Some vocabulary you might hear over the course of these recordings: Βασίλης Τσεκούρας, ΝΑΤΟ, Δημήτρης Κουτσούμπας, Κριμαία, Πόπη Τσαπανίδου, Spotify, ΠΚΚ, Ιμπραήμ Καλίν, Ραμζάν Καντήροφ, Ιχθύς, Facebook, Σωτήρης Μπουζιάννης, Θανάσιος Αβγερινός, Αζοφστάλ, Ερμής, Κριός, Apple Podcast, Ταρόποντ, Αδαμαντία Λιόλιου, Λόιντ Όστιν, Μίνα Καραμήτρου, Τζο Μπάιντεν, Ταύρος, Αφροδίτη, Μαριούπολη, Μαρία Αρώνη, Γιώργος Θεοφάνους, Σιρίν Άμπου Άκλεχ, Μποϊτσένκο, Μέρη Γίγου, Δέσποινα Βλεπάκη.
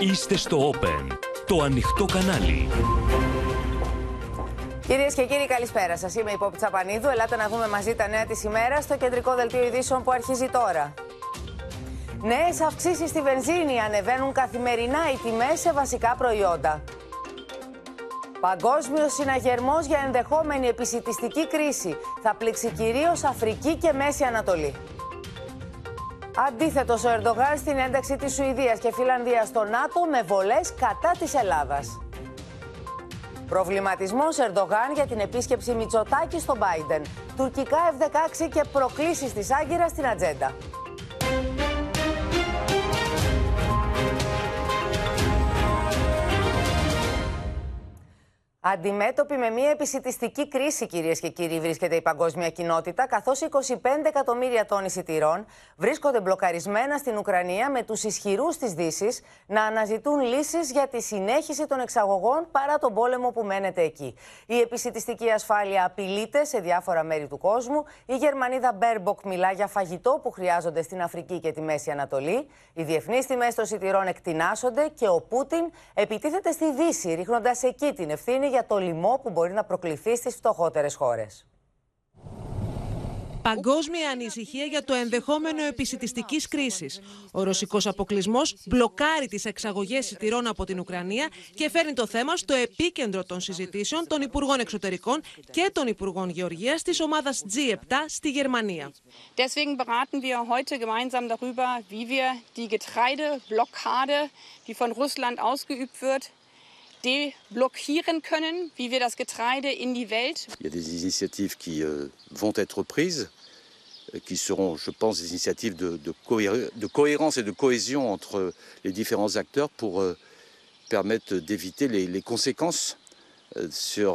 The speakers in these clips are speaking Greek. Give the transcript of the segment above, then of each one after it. Είστε στο Open, το ανοιχτό κανάλι. Κυρίες και κύριοι, καλησπέρα σας. Είμαι η Πόπη Τσαπανίδου. Ελάτε να δούμε μαζί τα νέα της ημέρας στο κεντρικό δελτίο ειδήσεων που αρχίζει τώρα. Νέες αυξήσεις στη βενζίνη, ανεβαίνουν καθημερινά οι τιμές σε βασικά προϊόντα. Παγκόσμιος συναγερμός για ενδεχόμενη επισιτιστική κρίση, θα πλήξει κυρίως Αφρική και Μέση Ανατολή. Αντίθετος ο Ερντογάν στην ένταξη της Σουηδίας και Φινλανδίας στο ΝΑΤΟ με βολές κατά της Ελλάδας. Προβληματισμός Ερντογάν για την επίσκεψη Μητσοτάκη στο Μπάιντεν. Τουρκικά F-16 και προκλήσεις της Άγκυρας στην ατζέντα. Αντιμέτωπη με μια επισιτιστική κρίση, κυρίες και κύριοι, βρίσκεται η παγκόσμια κοινότητα, καθώς 25 εκατομμύρια τόνοι εισιτηρών βρίσκονται μπλοκαρισμένα στην Ουκρανία με τους ισχυρούς της Δύσης να αναζητούν λύσεις για τη συνέχιση των εξαγωγών παρά τον πόλεμο που μένεται εκεί. Η επισιτιστική ασφάλεια απειλείται σε διάφορα μέρη του κόσμου. Η Γερμανίδα Μπέρμποκ μιλά για φαγητό που χρειάζονται στην Αφρική και τη Μέση Ανατολή. Οι διεθνείς τιμές των εισιτηρών εκτινάσσονται και ο Πούτιν επιτίθεται στη Δύση, ρίχνοντας εκεί την ευθύνη για το λοιμό που μπορεί να προκληθεί στις φτωχότερες χώρες. Παγκόσμια ανησυχία για το ενδεχόμενο επισιτιστικής κρίσης. Ο ρωσικός αποκλεισμός μπλοκάρει τις εξαγωγές εισιτηρών από την Ουκρανία και φέρνει το θέμα στο επίκεντρο των συζητήσεων των Υπουργών Εξωτερικών και των Υπουργών Γεωργίας της ομάδας G7 στη Γερμανία. Deswegen beraten wir heute gemeinsam darüber, wie wir die Getreideblockade, die von Russland ausgeübt wird, deblockieren können, wie wir das Getreide in die Welt. Il y a des initiatives qui vont être prises, qui seront, je pense, des initiatives de cohérence et de cohésion entre les différents acteurs pour permettre d'éviter les conséquences sur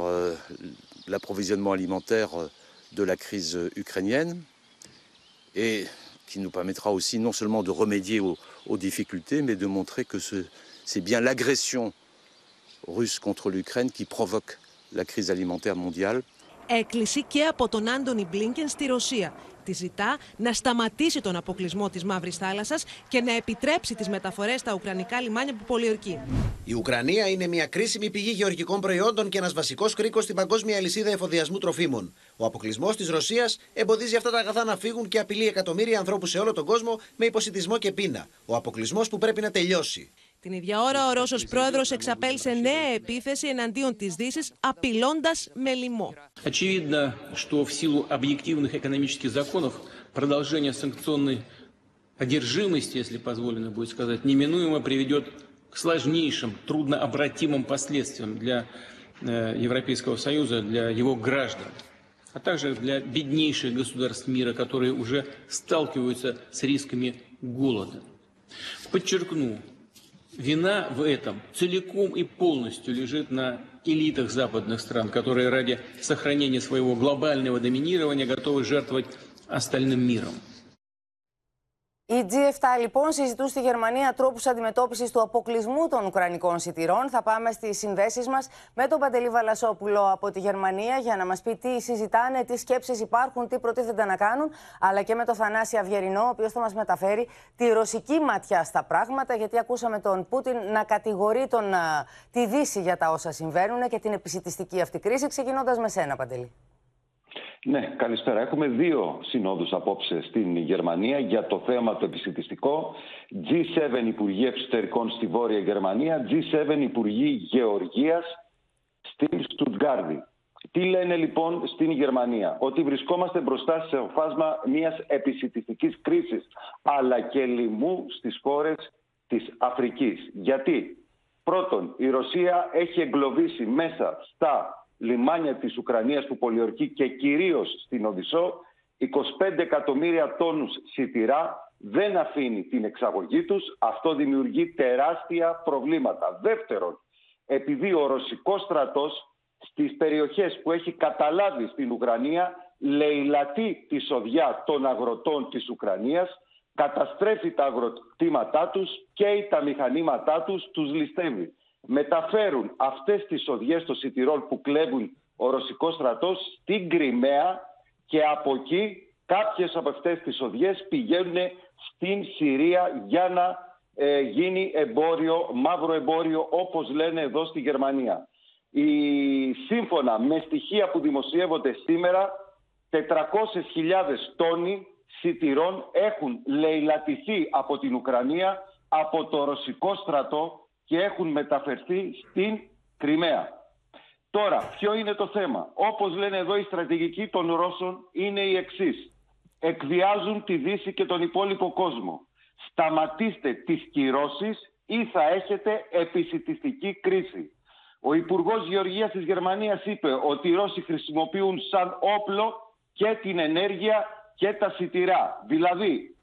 l'approvisionnement alimentaire de la crise ukrainienne et qui nous permettra aussi non seulement de remédier aux difficultés, mais de montrer que c'est bien l'agression Ρους contre l'Ukraine qui provoque la crise alimentaire mondiale. Έκκληση και από τον Άντονι Μπλίνκεν στη Ρωσία. Τη ζητά να σταματήσει τον αποκλεισμό της Μαύρης Θάλασσας και να επιτρέψει τις μεταφορές στα ουκρανικά λιμάνια που πολιορκεί. Η Ουκρανία είναι μια κρίσιμη πηγή γεωργικών προϊόντων και ένας βασικός κρίκος στην παγκόσμια αλυσίδα εφοδιασμού τροφίμων. Ο αποκλεισμός της Ρωσίας εμποδίζει αυτά τα αγαθά να φύγουν και απειλεί εκατομμύρια ανθρώπους σε όλο τον κόσμο με υποσιτισμό και πείνα. Ο αποκλεισμός που πρέπει να τελειώσει. Την ίδια ώρα, ο Ρώσος πρόεδρος εξαπέλυσε νέα επίθεση εναντίον της Δύσης, απειλώντας με λοιμό. Очевидно, что в силу объективных экономических законов продолжение санкционной одержимости, если позволено будет сказать, неминуемо приведет к сложнейшим, труднообратимым последствиям для Европейского Союза, для его граждан, а также для беднейших государств мира, которые уже сталкиваются с рисками голода. Подчеркну, вина в этом целиком и полностью лежит на элитах западных стран, которые ради сохранения своего глобального доминирования готовы жертвовать остальным миром. Η G7 λοιπόν συζητούν στη Γερμανία τρόπους αντιμετώπισης του αποκλεισμού των ουκρανικών εισιτηρών. Θα πάμε στις συνδέσεις μας με τον Παντελή Βαλασόπουλο από τη Γερμανία για να μας πει τι συζητάνε, τι σκέψεις υπάρχουν, τι προτίθενται να κάνουν, αλλά και με τον Θανάση Αβγερινό, ο οποίος θα μας μεταφέρει τη ρωσική ματιά στα πράγματα, γιατί ακούσαμε τον Πούτιν να κατηγορεί τη Δύση για τα όσα συμβαίνουν και την επισιτιστική αυτή κρίση. Ξεκινώντας με σένα, Παντελή. Ναι, καλησπέρα. Έχουμε δύο συνόδους απόψε στην Γερμανία για το θέμα το επισιτιστικό. G7 Υπουργοί Εξωτερικών στη Βόρεια Γερμανία, G7 Υπουργοί Γεωργίας στην Στουτγκάρδη. Τι λένε λοιπόν στην Γερμανία? Ότι βρισκόμαστε μπροστά σε φάσμα μιας επισιτιστικής κρίσης, αλλά και λοιμού στις χώρες της Αφρικής. Γιατί? Πρώτον, η Ρωσία έχει εγκλωβίσει μέσα στα λιμάνια της Ουκρανίας που πολιορκεί και κυρίως στην Οδυσσό 25 εκατομμύρια τόνους σιτηρά, δεν αφήνει την εξαγωγή τους. Αυτό δημιουργεί τεράστια προβλήματα. Δεύτερον, επειδή ο ρωσικός στρατός στις περιοχές που έχει καταλάβει στην Ουκρανία λεηλατεί τη σοδιά των αγροτών της Ουκρανίας, καταστρέφει τα αγροτήματά τους, καίει τα μηχανήματά τους, τους ληστεύει. Μεταφέρουν αυτές τις σοδιές των σιτηρών που κλέβουν ο ρωσικός στρατός στην Κριμαία και από εκεί κάποιες από αυτές τις σοδιές πηγαίνουν στην Συρία για να γίνει εμπόριο, μαύρο εμπόριο, όπως λένε εδώ στη Γερμανία. Σύμφωνα με στοιχεία που δημοσιεύονται σήμερα, 400.000 τόνοι σιτηρών έχουν λεηλατηθεί από την Ουκρανία, από το ρωσικό στρατό, και έχουν μεταφερθεί στην Κριμαία. Τώρα, ποιο είναι το θέμα? Όπως λένε εδώ, η στρατηγική των Ρώσων είναι η εξής. Εκβιάζουν τη Δύση και τον υπόλοιπο κόσμο. Σταματήστε τις κυρώσεις ή θα έχετε επισιτιστική κρίση. Ο Υπουργός Γεωργίας της Γερμανίας είπε ότι οι Ρώσοι χρησιμοποιούν σαν όπλο και την ενέργεια και τα σιτηρά. Δηλαδή,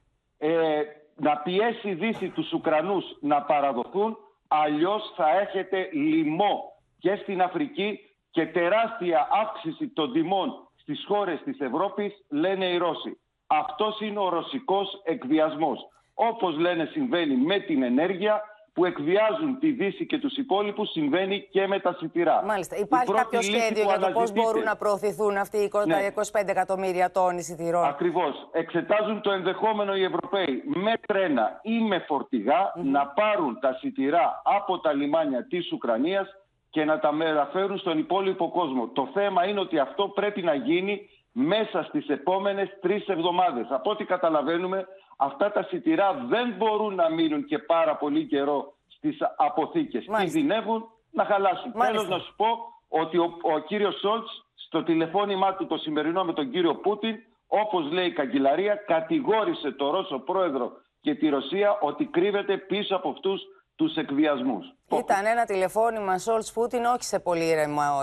να πιέσει η Δύση τους Ουκρανούς να παραδοθούν, αλλιώς θα έχετε λοιμό και στην Αφρική και τεράστια αύξηση των τιμών στις χώρες της Ευρώπης, λένε οι Ρώσοι. Αυτός είναι ο ρωσικός εκβιασμός. Όπως λένε συμβαίνει με την ενέργεια, που εκβιάζουν τη Δύση και τους υπόλοιπους, συμβαίνει και με τα σιτηρά. Μάλιστα. Υπάρχει κάποιο σχέδιο για το πώς μπορούν να προωθηθούν αυτοί οι 25 εκατομμύρια τόνοι σιτηρών? Ακριβώς. Εξετάζουν το ενδεχόμενο οι Ευρωπαίοι με τρένα ή με φορτηγά να πάρουν τα σιτηρά από τα λιμάνια της Ουκρανίας και να τα μεταφέρουν στον υπόλοιπο κόσμο. Το θέμα είναι ότι αυτό πρέπει να γίνει μέσα στις επόμενες 3 εβδομάδες. Από ό,τι καταλαβαίνουμε, αυτά τα σιτηρά δεν μπορούν να μείνουν και πάρα πολύ καιρό στις αποθήκες. Κινδυνεύουν να χαλάσουν. Θέλω να σου πω ότι ο κύριος Σόλτς, στο τηλεφώνημά του το σημερινό με τον κύριο Πούτιν, όπως λέει η καγκελαρία, κατηγόρησε τον Ρώσο πρόεδρο και τη Ρωσία ότι κρύβεται πίσω από αυτούς τους εκβιασμούς. Ήταν ένα τηλεφώνημα Σόλτς Πούτιν, όχι σε πολύ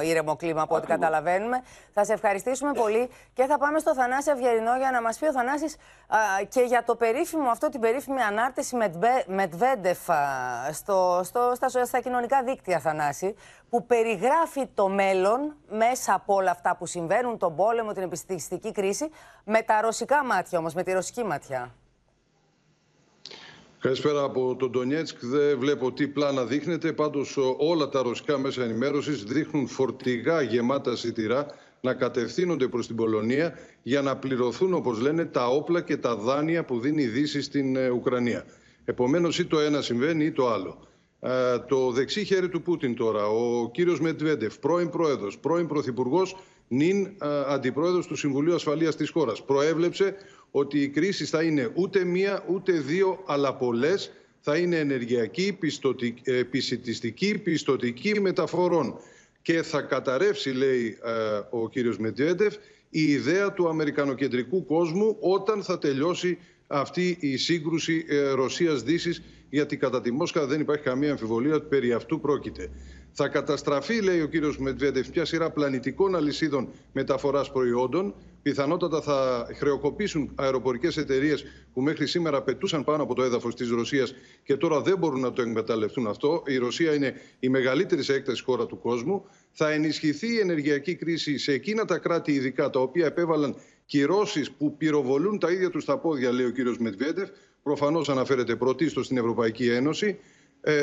ήρεμο κλίμα από ό,τι καταλαβαίνουμε. Θα σε ευχαριστήσουμε πολύ και θα πάμε στο Θανάση Αυγερινό για να μας πει ο Θανάσης και για το περίφημο, την περίφημη ανάρτηση Μεντβέντεφ στα κοινωνικά δίκτυα, Θανάση, που περιγράφει το μέλλον μέσα από όλα αυτά που συμβαίνουν, τον πόλεμο, την επιστημιστική κρίση, με τα ρωσικά μάτια όμως, με τη ρωσική ματιά. Καλησπέρα από τον Ντονιέτσκ. Δεν βλέπω τι πλάνα δείχνεται. Πάντως όλα τα ρωσικά μέσα ενημέρωσης δείχνουν φορτηγά γεμάτα σιτηρά να κατευθύνονται προς την Πολωνία για να πληρωθούν, όπως λένε, τα όπλα και τα δάνεια που δίνει η Δύση στην Ουκρανία. Επομένως, ή το ένα συμβαίνει ή το άλλο. Το δεξί χέρι του Πούτιν τώρα, ο κύριος Μεντβέντεφ, πρώην πρόεδρος, πρώην πρωθυπουργός, νυν αντιπρόεδρος του Συμβουλίου Ασφαλείας της χώρας, προέβλεψε ότι οι κρίσεις θα είναι ούτε μία, ούτε δύο, αλλά πολλές. Θα είναι ενεργειακή, επισιτιστική, πιστωτική, μεταφορών. Και θα καταρρεύσει, λέει ο κύριος Μεντβέντεφ, η ιδέα του αμερικανοκεντρικού κόσμου όταν θα τελειώσει αυτή η σύγκρουση Ρωσίας-Δύσης, γιατί κατά τη Μόσχα δεν υπάρχει καμία αμφιβολία ότι περί αυτού πρόκειται. Θα καταστραφεί, λέει ο κύριος Μεντβέντεφ, μια σειρά πλανητικών αλυσίδων μεταφοράς προϊόντων. Πιθανότατα θα χρεοκοπήσουν αεροπορικές εταιρείες που μέχρι σήμερα πετούσαν πάνω από το έδαφος της Ρωσίας και τώρα δεν μπορούν να το εκμεταλλευτούν αυτό. Η Ρωσία είναι η μεγαλύτερη σε έκταση χώρα του κόσμου. Θα ενισχυθεί η ενεργειακή κρίση σε εκείνα τα κράτη, ειδικά τα οποία επέβαλαν κυρώσεις που πυροβολούν τα ίδια τους τα πόδια, λέει ο κύριος Μεντβέντεφ. Προφανώς αναφέρεται πρωτίστως στην Ευρωπαϊκή Ένωση.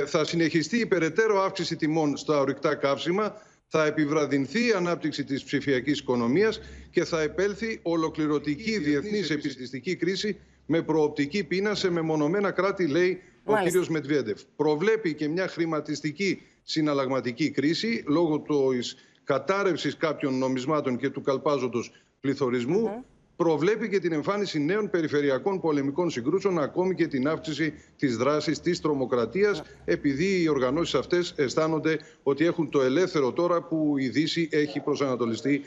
Θα συνεχιστεί η περαιτέρω αύξηση τιμών στα ορυκτά καύσιμα. Θα επιβραδυνθεί η ανάπτυξη της ψηφιακής οικονομίας και θα επέλθει ολοκληρωτική διεθνής επιστημιστική κρίση με προοπτική πείνα σε μεμονωμένα κράτη, λέει ο κ. Μεντβέντεφ. Προβλέπει και μια χρηματιστική συναλλαγματική κρίση λόγω της κατάρρευσης κάποιων νομισμάτων και του καλπάζοντος πληθωρισμού. Προβλέπει και την εμφάνιση νέων περιφερειακών πολεμικών συγκρούσεων, ακόμη και την αύξηση της δράσης της τρομοκρατίας, επειδή οι οργανώσεις αυτές αισθάνονται ότι έχουν το ελεύθερο τώρα που η Δύση έχει προσανατολιστεί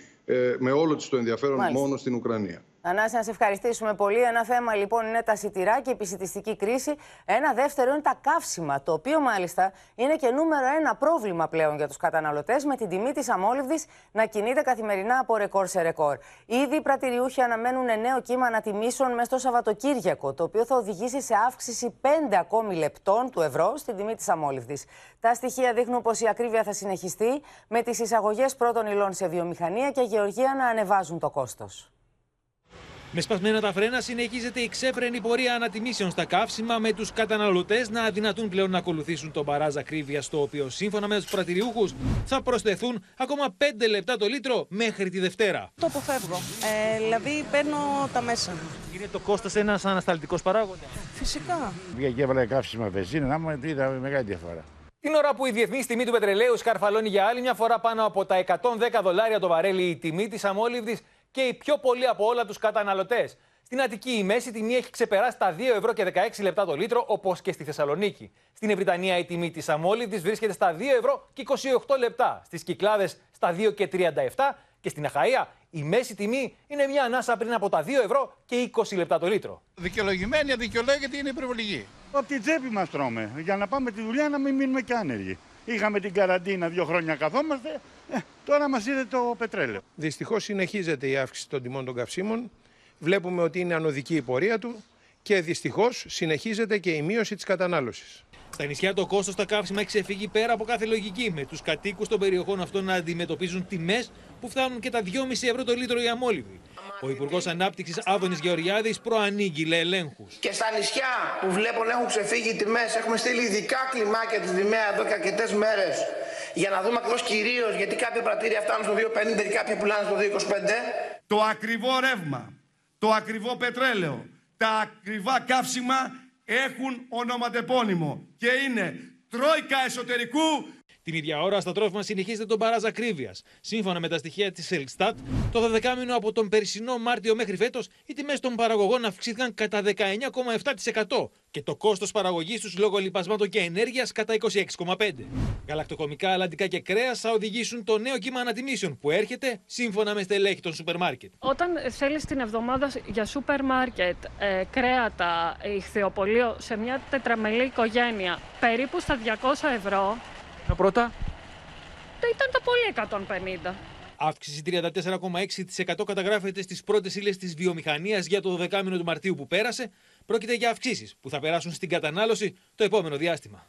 με όλο της το ενδιαφέρον μόνο στην Ουκρανία. Θανάση, να σε ευχαριστήσουμε πολύ. Ένα θέμα λοιπόν είναι τα σιτηρά και η επισιτιστική κρίση. Ένα δεύτερο είναι τα καύσιμα, το οποίο μάλιστα είναι και νούμερο 1 πρόβλημα πλέον για τους καταναλωτές, με την τιμή της αμόλυβδης να κινείται καθημερινά από ρεκόρ σε ρεκόρ. Ήδη οι πρατηριούχοι αναμένουν νέο κύμα ανατιμήσεων μέσα στο Σαββατοκύριακο, το οποίο θα οδηγήσει σε αύξηση 5 ακόμη λεπτών του ευρώ στην τιμή της αμόλυβδης. Τα στοιχεία δείχνουν πως η ακρίβεια θα συνεχιστεί, με τις εισαγωγές πρώτων υλών σε βιομηχανία και γεωργία να ανεβάζουν το κόστος. Με σπασμένα τα φρένα συνεχίζεται η ξέφρενη πορεία ανατιμήσεων στα καύσιμα, με τους καταναλωτές να αδυνατούν πλέον να ακολουθήσουν τον παράζ ακρίβειας, στο οποίο σύμφωνα με τους πρατηριούχους θα προσθεθούν ακόμα 5 λεπτά το λίτρο μέχρι τη Δευτέρα. Το αποφεύγω. Δηλαδή παίρνω τα μέσα. Είναι το κόστος ένας ανασταλτικός παράγοντα? Φυσικά. Βγήκε και έβαλε καύσιμα βενζίνη, άμα είδαμε μεγάλη διαφορά. Την ώρα που η διεθνής τιμή του πετρελαίου σκαρφαλώνει για άλλη μια φορά πάνω από τα $110 το βαρέλι, η τιμή της αμόλυβδης και η πιο πολύ από όλα τους καταναλωτές. Στην Αττική η μέση τιμή έχει ξεπεράσει τα €2,16 το λίτρο, όπως και στη Θεσσαλονίκη. Στην Βρυτανία η τιμή της αμόλυβδης βρίσκεται στα €2,28, στις Κυκλάδες στα €2,37 και στην Αχαΐα η μέση τιμή είναι μια ανάσα πριν από τα €2,20 το λίτρο. Δικαιολογημένη, αδικαιολόγητη, είναι υπερβολική. Από την τσέπη μας τρώμε, για να πάμε τη δουλειά, να μην μείνουμε και άνεργοι. Είχαμε την καραντίνα 2 χρόνια καθόμαστε, τώρα μας είδε το πετρέλαιο. Δυστυχώς συνεχίζεται η αύξηση των τιμών των καυσίμων. Βλέπουμε ότι είναι ανωδική η πορεία του και δυστυχώς συνεχίζεται και η μείωση της κατανάλωσης. Στα νησιά το κόστος στα καύσιμα έχει ξεφύγει πέρα από κάθε λογική, με τους κατοίκους των περιοχών αυτών να αντιμετωπίζουν τιμές που φτάνουν και τα €2,5 το λίτρο η αμόλυβδη. Ο Υπουργός Ανάπτυξης Άβωνης Γεωργιάδης προανήγγειλε ελέγχους. Και στα νησιά που βλέπουν έχουν ξεφύγει οι τιμές, έχουμε στείλει ειδικά κλιμάκια τη Δημαία εδώ και αρκετές μέρες για να δούμε ακριβώς, κυρίως γιατί κάποια πρατήρια φτάνουν στο 2,50 και κάποια πουλάνε στο 2,25. Το ακριβό ρεύμα, το ακριβό πετρέλαιο, τα ακριβά καύσιμα έχουν ονοματεπώνυμο και είναι τρόικα εσωτερικού. Την ίδια ώρα στα τρόφιμα συνεχίζεται τον παράζ ακρίβειας. Σύμφωνα με τα στοιχεία της Ελστάτ, το 12μηνο από τον περσινό Μάρτιο μέχρι φέτος, οι τιμές των παραγωγών αυξήθηκαν κατά 19,7% και το κόστος παραγωγής τους λόγω λιπασμάτων και ενέργειας κατά 26,5%. Γαλακτοκομικά, αλαντικά και κρέας θα οδηγήσουν το νέο κύμα ανατιμήσεων που έρχεται, σύμφωνα με στελέχη των σούπερ μάρκετ. Όταν θέλεις την εβδομάδα για σούπερ μάρκετ, κρέατα, ιχθυοπωλείο σε μια τετραμελή οικογένεια περίπου στα €200. Τα πρώτα ήταν τα πολύ 150. Αύξηση 34,6% καταγράφεται στις πρώτες ύλες της βιομηχανίας για το 12μηνο του Μαρτίου που πέρασε. Πρόκειται για αυξήσεις που θα περάσουν στην κατανάλωση το επόμενο διάστημα.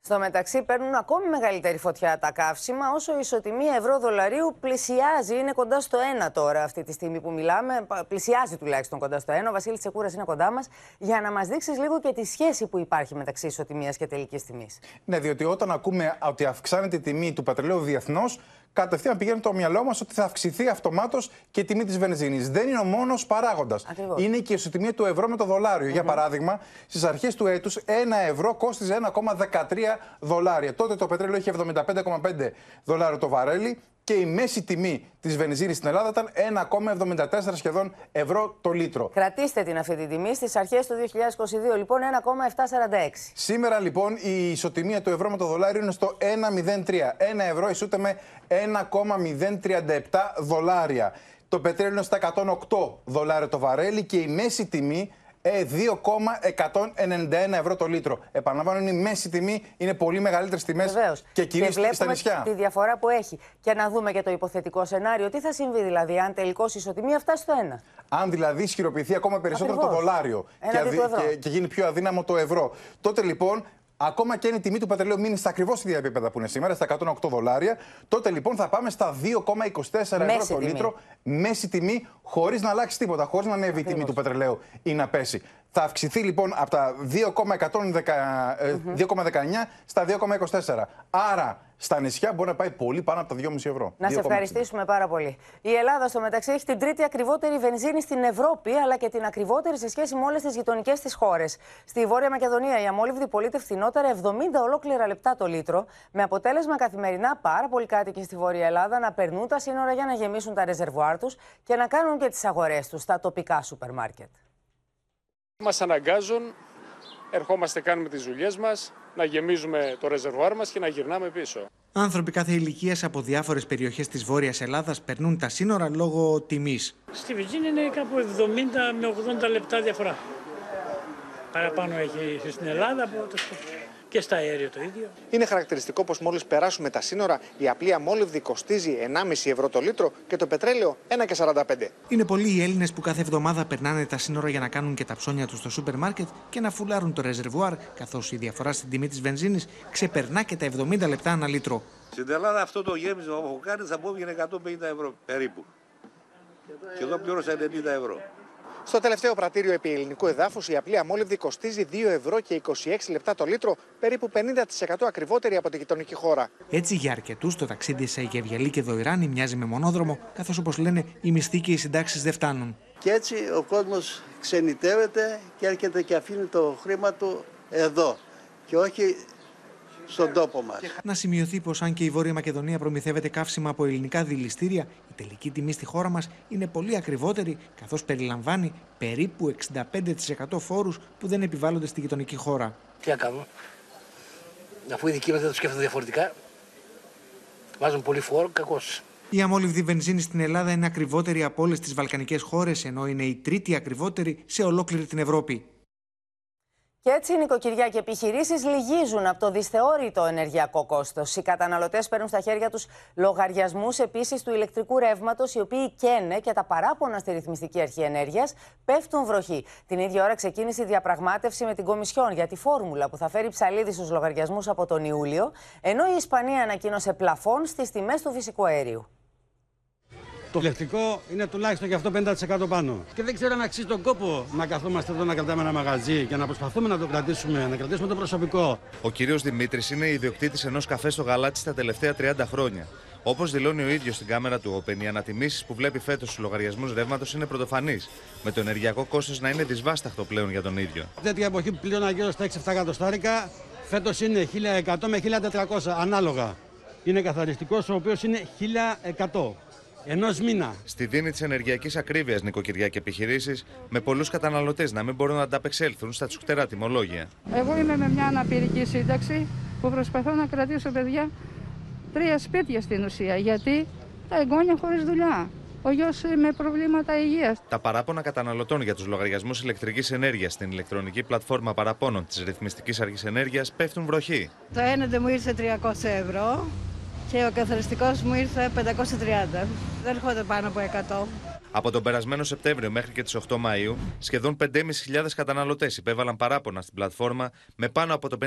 Στο μεταξύ παίρνουν ακόμη μεγαλύτερη φωτιά τα καύσιμα, όσο η ισοτιμία ευρώ-δολαρίου πλησιάζει, είναι κοντά στο 1 τώρα αυτή τη στιγμή που μιλάμε, πλησιάζει τουλάχιστον κοντά στο 1. Ο Βασίλης Τσεκούρας είναι κοντά μας για να μας δείξεις λίγο και τη σχέση που υπάρχει μεταξύ ισοτιμίας και τελικής τιμής. Ναι, διότι όταν ακούμε ότι αυξάνεται η τιμή του πετρελαίου διεθνώς, κατευθείαν πηγαίνει το μυαλό μας ότι θα αυξηθεί αυτομάτως και η τιμή της βενζίνης. Δεν είναι ο μόνος παράγοντας. Ακριβώς. Είναι και η ισοτιμία του ευρώ με το δολάριο. Mm-hmm. Για παράδειγμα, στις αρχές του έτους, 1 ευρώ κόστιζε $1,13. Τότε το πετρέλαιο είχε $75,5 το βαρέλι και η μέση τιμή της βενζίνης στην Ελλάδα ήταν €1,74 το λίτρο. Κρατήστε την αυτή τη τιμή στις αρχές του 2022, λοιπόν, 1,746. Σήμερα, λοιπόν, η ισοτιμία του ευρώ με το δολάριο είναι στο 1,03. 1 ευρώ ισούται με $1,037. Το πετρέλαιο είναι στα $108 το βαρέλι και η μέση τιμή €2,191 το λίτρο. Επαναλαμβάνω, είναι η μέση τιμή, είναι πολύ μεγαλύτερες τιμές και κυρίως στα νησιά. Βλέπουμε τη διαφορά που έχει. Και να δούμε και το υποθετικό σενάριο. Τι θα συμβεί δηλαδή, αν τελικώς η ισοτιμία φτάσει στο 1. Αν δηλαδή ισχυροποιηθεί ακόμα περισσότερο το δολάριο και γίνει πιο αδύναμο το ευρώ. Τότε λοιπόν, ακόμα και αν η τιμή του πετρελαίου μείνει στα ακριβώς ίδια επίπεδα που είναι σήμερα, στα $108, τότε λοιπόν θα πάμε στα €2,24 το λίτρο, μέση τιμή, χωρίς να αλλάξει τίποτα, χωρίς να ανέβει η τιμή του πετρελαίου ή να πέσει. Θα αυξηθεί λοιπόν από τα €2,19 στα €2,24. Άρα στα νησιά μπορεί να πάει πολύ πάνω από τα €2,5. Να σε ευχαριστήσουμε πάρα πολύ. Η Ελλάδα στο μεταξύ έχει την 3η ακριβότερη βενζίνη στην Ευρώπη, αλλά και την ακριβότερη σε σχέση με όλες τις γειτονικές της χώρες. Στη Βόρεια Μακεδονία η αμόλυβδη πωλείται φθηνότερα €70 το λίτρο, με αποτέλεσμα καθημερινά πάρα πολλοί κάτοικοι στη Βόρεια Ελλάδα να περνούν τα σύνορα για να γεμίσουν τα ρεζερβουάρ τους και να κάνουν και τις αγορές τους στα τοπικά σούπερ μάρκετ. Μας αναγκάζουν, ερχόμαστε, κάνουμε τις δουλειές μας, να γεμίζουμε το ρεζερβουάρ μας και να γυρνάμε πίσω. Άνθρωποι κάθε ηλικίας από διάφορες περιοχές της Βόρειας Ελλάδας περνούν τα σύνορα λόγω τιμής. Στη βενζίνη είναι κάπου 70 με 80 λεπτά διαφορά. Παραπάνω έχει στην Ελλάδα και στα αέριο το ίδιο. Είναι χαρακτηριστικό πως μόλις περάσουμε τα σύνορα, η απλή αμόλυβδη κοστίζει €1,5 το λίτρο και το πετρέλαιο $1,45. Είναι πολλοί οι Έλληνες που κάθε εβδομάδα περνάνε τα σύνορα για να κάνουν και τα ψώνια τους στο σούπερ μάρκετ και να φουλάρουν το ρεζερβουάρ, καθώς η διαφορά στην τιμή της βενζίνης ξεπερνά και τα €70 ανά λίτρο. Στην Ελλάδα αυτό το γέμισμα που έχω κάνει θα μου έβγαινε €150 περίπου. Και εδώ πλήρωσα 90 ευρώ. Στο τελευταίο πρατήριο επί ελληνικού εδάφους, η απλή αμόλυβδη κοστίζει 2,26 € το λίτρο, περίπου 50% ακριβότερη από τη γειτονική χώρα. Έτσι, για αρκετούς, το ταξίδι σε Αιγεβγελή και Δοϊράνη μοιάζει με μονόδρομο, καθώς, όπως λένε, οι μισθοί και οι συντάξεις δεν φτάνουν. Και έτσι ο κόσμος ξενιτεύεται και έρχεται και αφήνει το χρήμα του εδώ, και όχι στον τόπο μας. Να σημειωθεί πως, αν και η Βόρεια Μακεδονία προμηθεύεται καύσιμα από ελληνικά δηληστήρια, η τελική τιμή στη χώρα μας είναι πολύ ακριβότερη, καθώς περιλαμβάνει περίπου 65% φόρους που δεν επιβάλλονται στη γειτονική χώρα. Τι να κάνουμε, αφού οι δικοί μας δεν το σκέφτονται διαφορετικά, βάζουν πολύ φόρο, κακώς. Η αμόλυβδη βενζίνη στην Ελλάδα είναι ακριβότερη από όλες τις βαλκανικές χώρες, ενώ είναι η τρίτη ακριβότερη σε ολόκληρη την Ευρώπη. Και έτσι, νοικοκυριά και επιχειρήσεις λυγίζουν από το δυσθεώρητο ενεργειακό κόστος. Οι καταναλωτές παίρνουν στα χέρια τους λογαριασμούς επίσης του ηλεκτρικού ρεύματος, οι οποίοι καίνε, και τα παράπονα στη Ρυθμιστική Αρχή Ενέργειας πέφτουν βροχή. Την ίδια ώρα ξεκίνησε η διαπραγμάτευση με την Κομισιόν για τη φόρμουλα που θα φέρει ψαλίδι στους λογαριασμούς από τον Ιούλιο, ενώ η Ισπανία ανακοίνωσε πλαφόν στις τιμές του φυσικού αερίου. Το ηλεκτρικό είναι τουλάχιστον και αυτό 50% πάνω. Και δεν ξέρω αν αξίζει τον κόπο να καθόμαστε εδώ να κρατάμε ένα μαγαζί και να προσπαθούμε να το κρατήσουμε, να κρατήσουμε το προσωπικό. Ο κύριος Δημήτρης είναι ιδιοκτήτης ενός καφέ στο Γαλάτσι τα τελευταία 30 χρόνια. Όπως δηλώνει ο ίδιος στην κάμερα του Open, οι ανατιμήσεις που βλέπει φέτος στους λογαριασμούς ρεύματος είναι πρωτοφανείς, με το ενεργειακό κόστος να είναι δυσβάσταχτο πλέον για τον ίδιο. Τέτοια εποχή που πλήρωνα γύρω στα 6-7 εκατοστάρικα, φέτος είναι 1.100 με 1.400 ανάλογα. Είναι καθαριστικός, ο οποίος είναι 1.100. Ενός μήνα. Στη δίνη της ενεργειακής ακρίβειας, νοικοκυριά και επιχειρήσεις, με πολλούς καταναλωτές να μην μπορούν να ανταπεξέλθουν στα τσουκτερά τιμολόγια. Εγώ είμαι με μια αναπηρική σύνταξη που προσπαθώ να κρατήσω, παιδιά, τρία σπίτια στην ουσία, γιατί τα εγγόνια χωρίς δουλειά. Ο γιος με προβλήματα υγείας. Τα παράπονα καταναλωτών για τους λογαριασμούς ηλεκτρικής ενέργειας στην ηλεκτρονική πλατφόρμα παραπώνων της Ρυθμιστικής Αρχής Ενέργειας πέφτουν βροχή. Το ένα δεν μου ήρθε 300 ευρώ. Και ο καθαριστικός μου ήρθε 530. Δεν έρχονται πάνω από 100. Από τον περασμένο Σεπτέμβριο μέχρι και τις 8 Μαΐου, σχεδόν 5.500 καταναλωτές υπέβαλαν παράπονα στην πλατφόρμα, με πάνω από το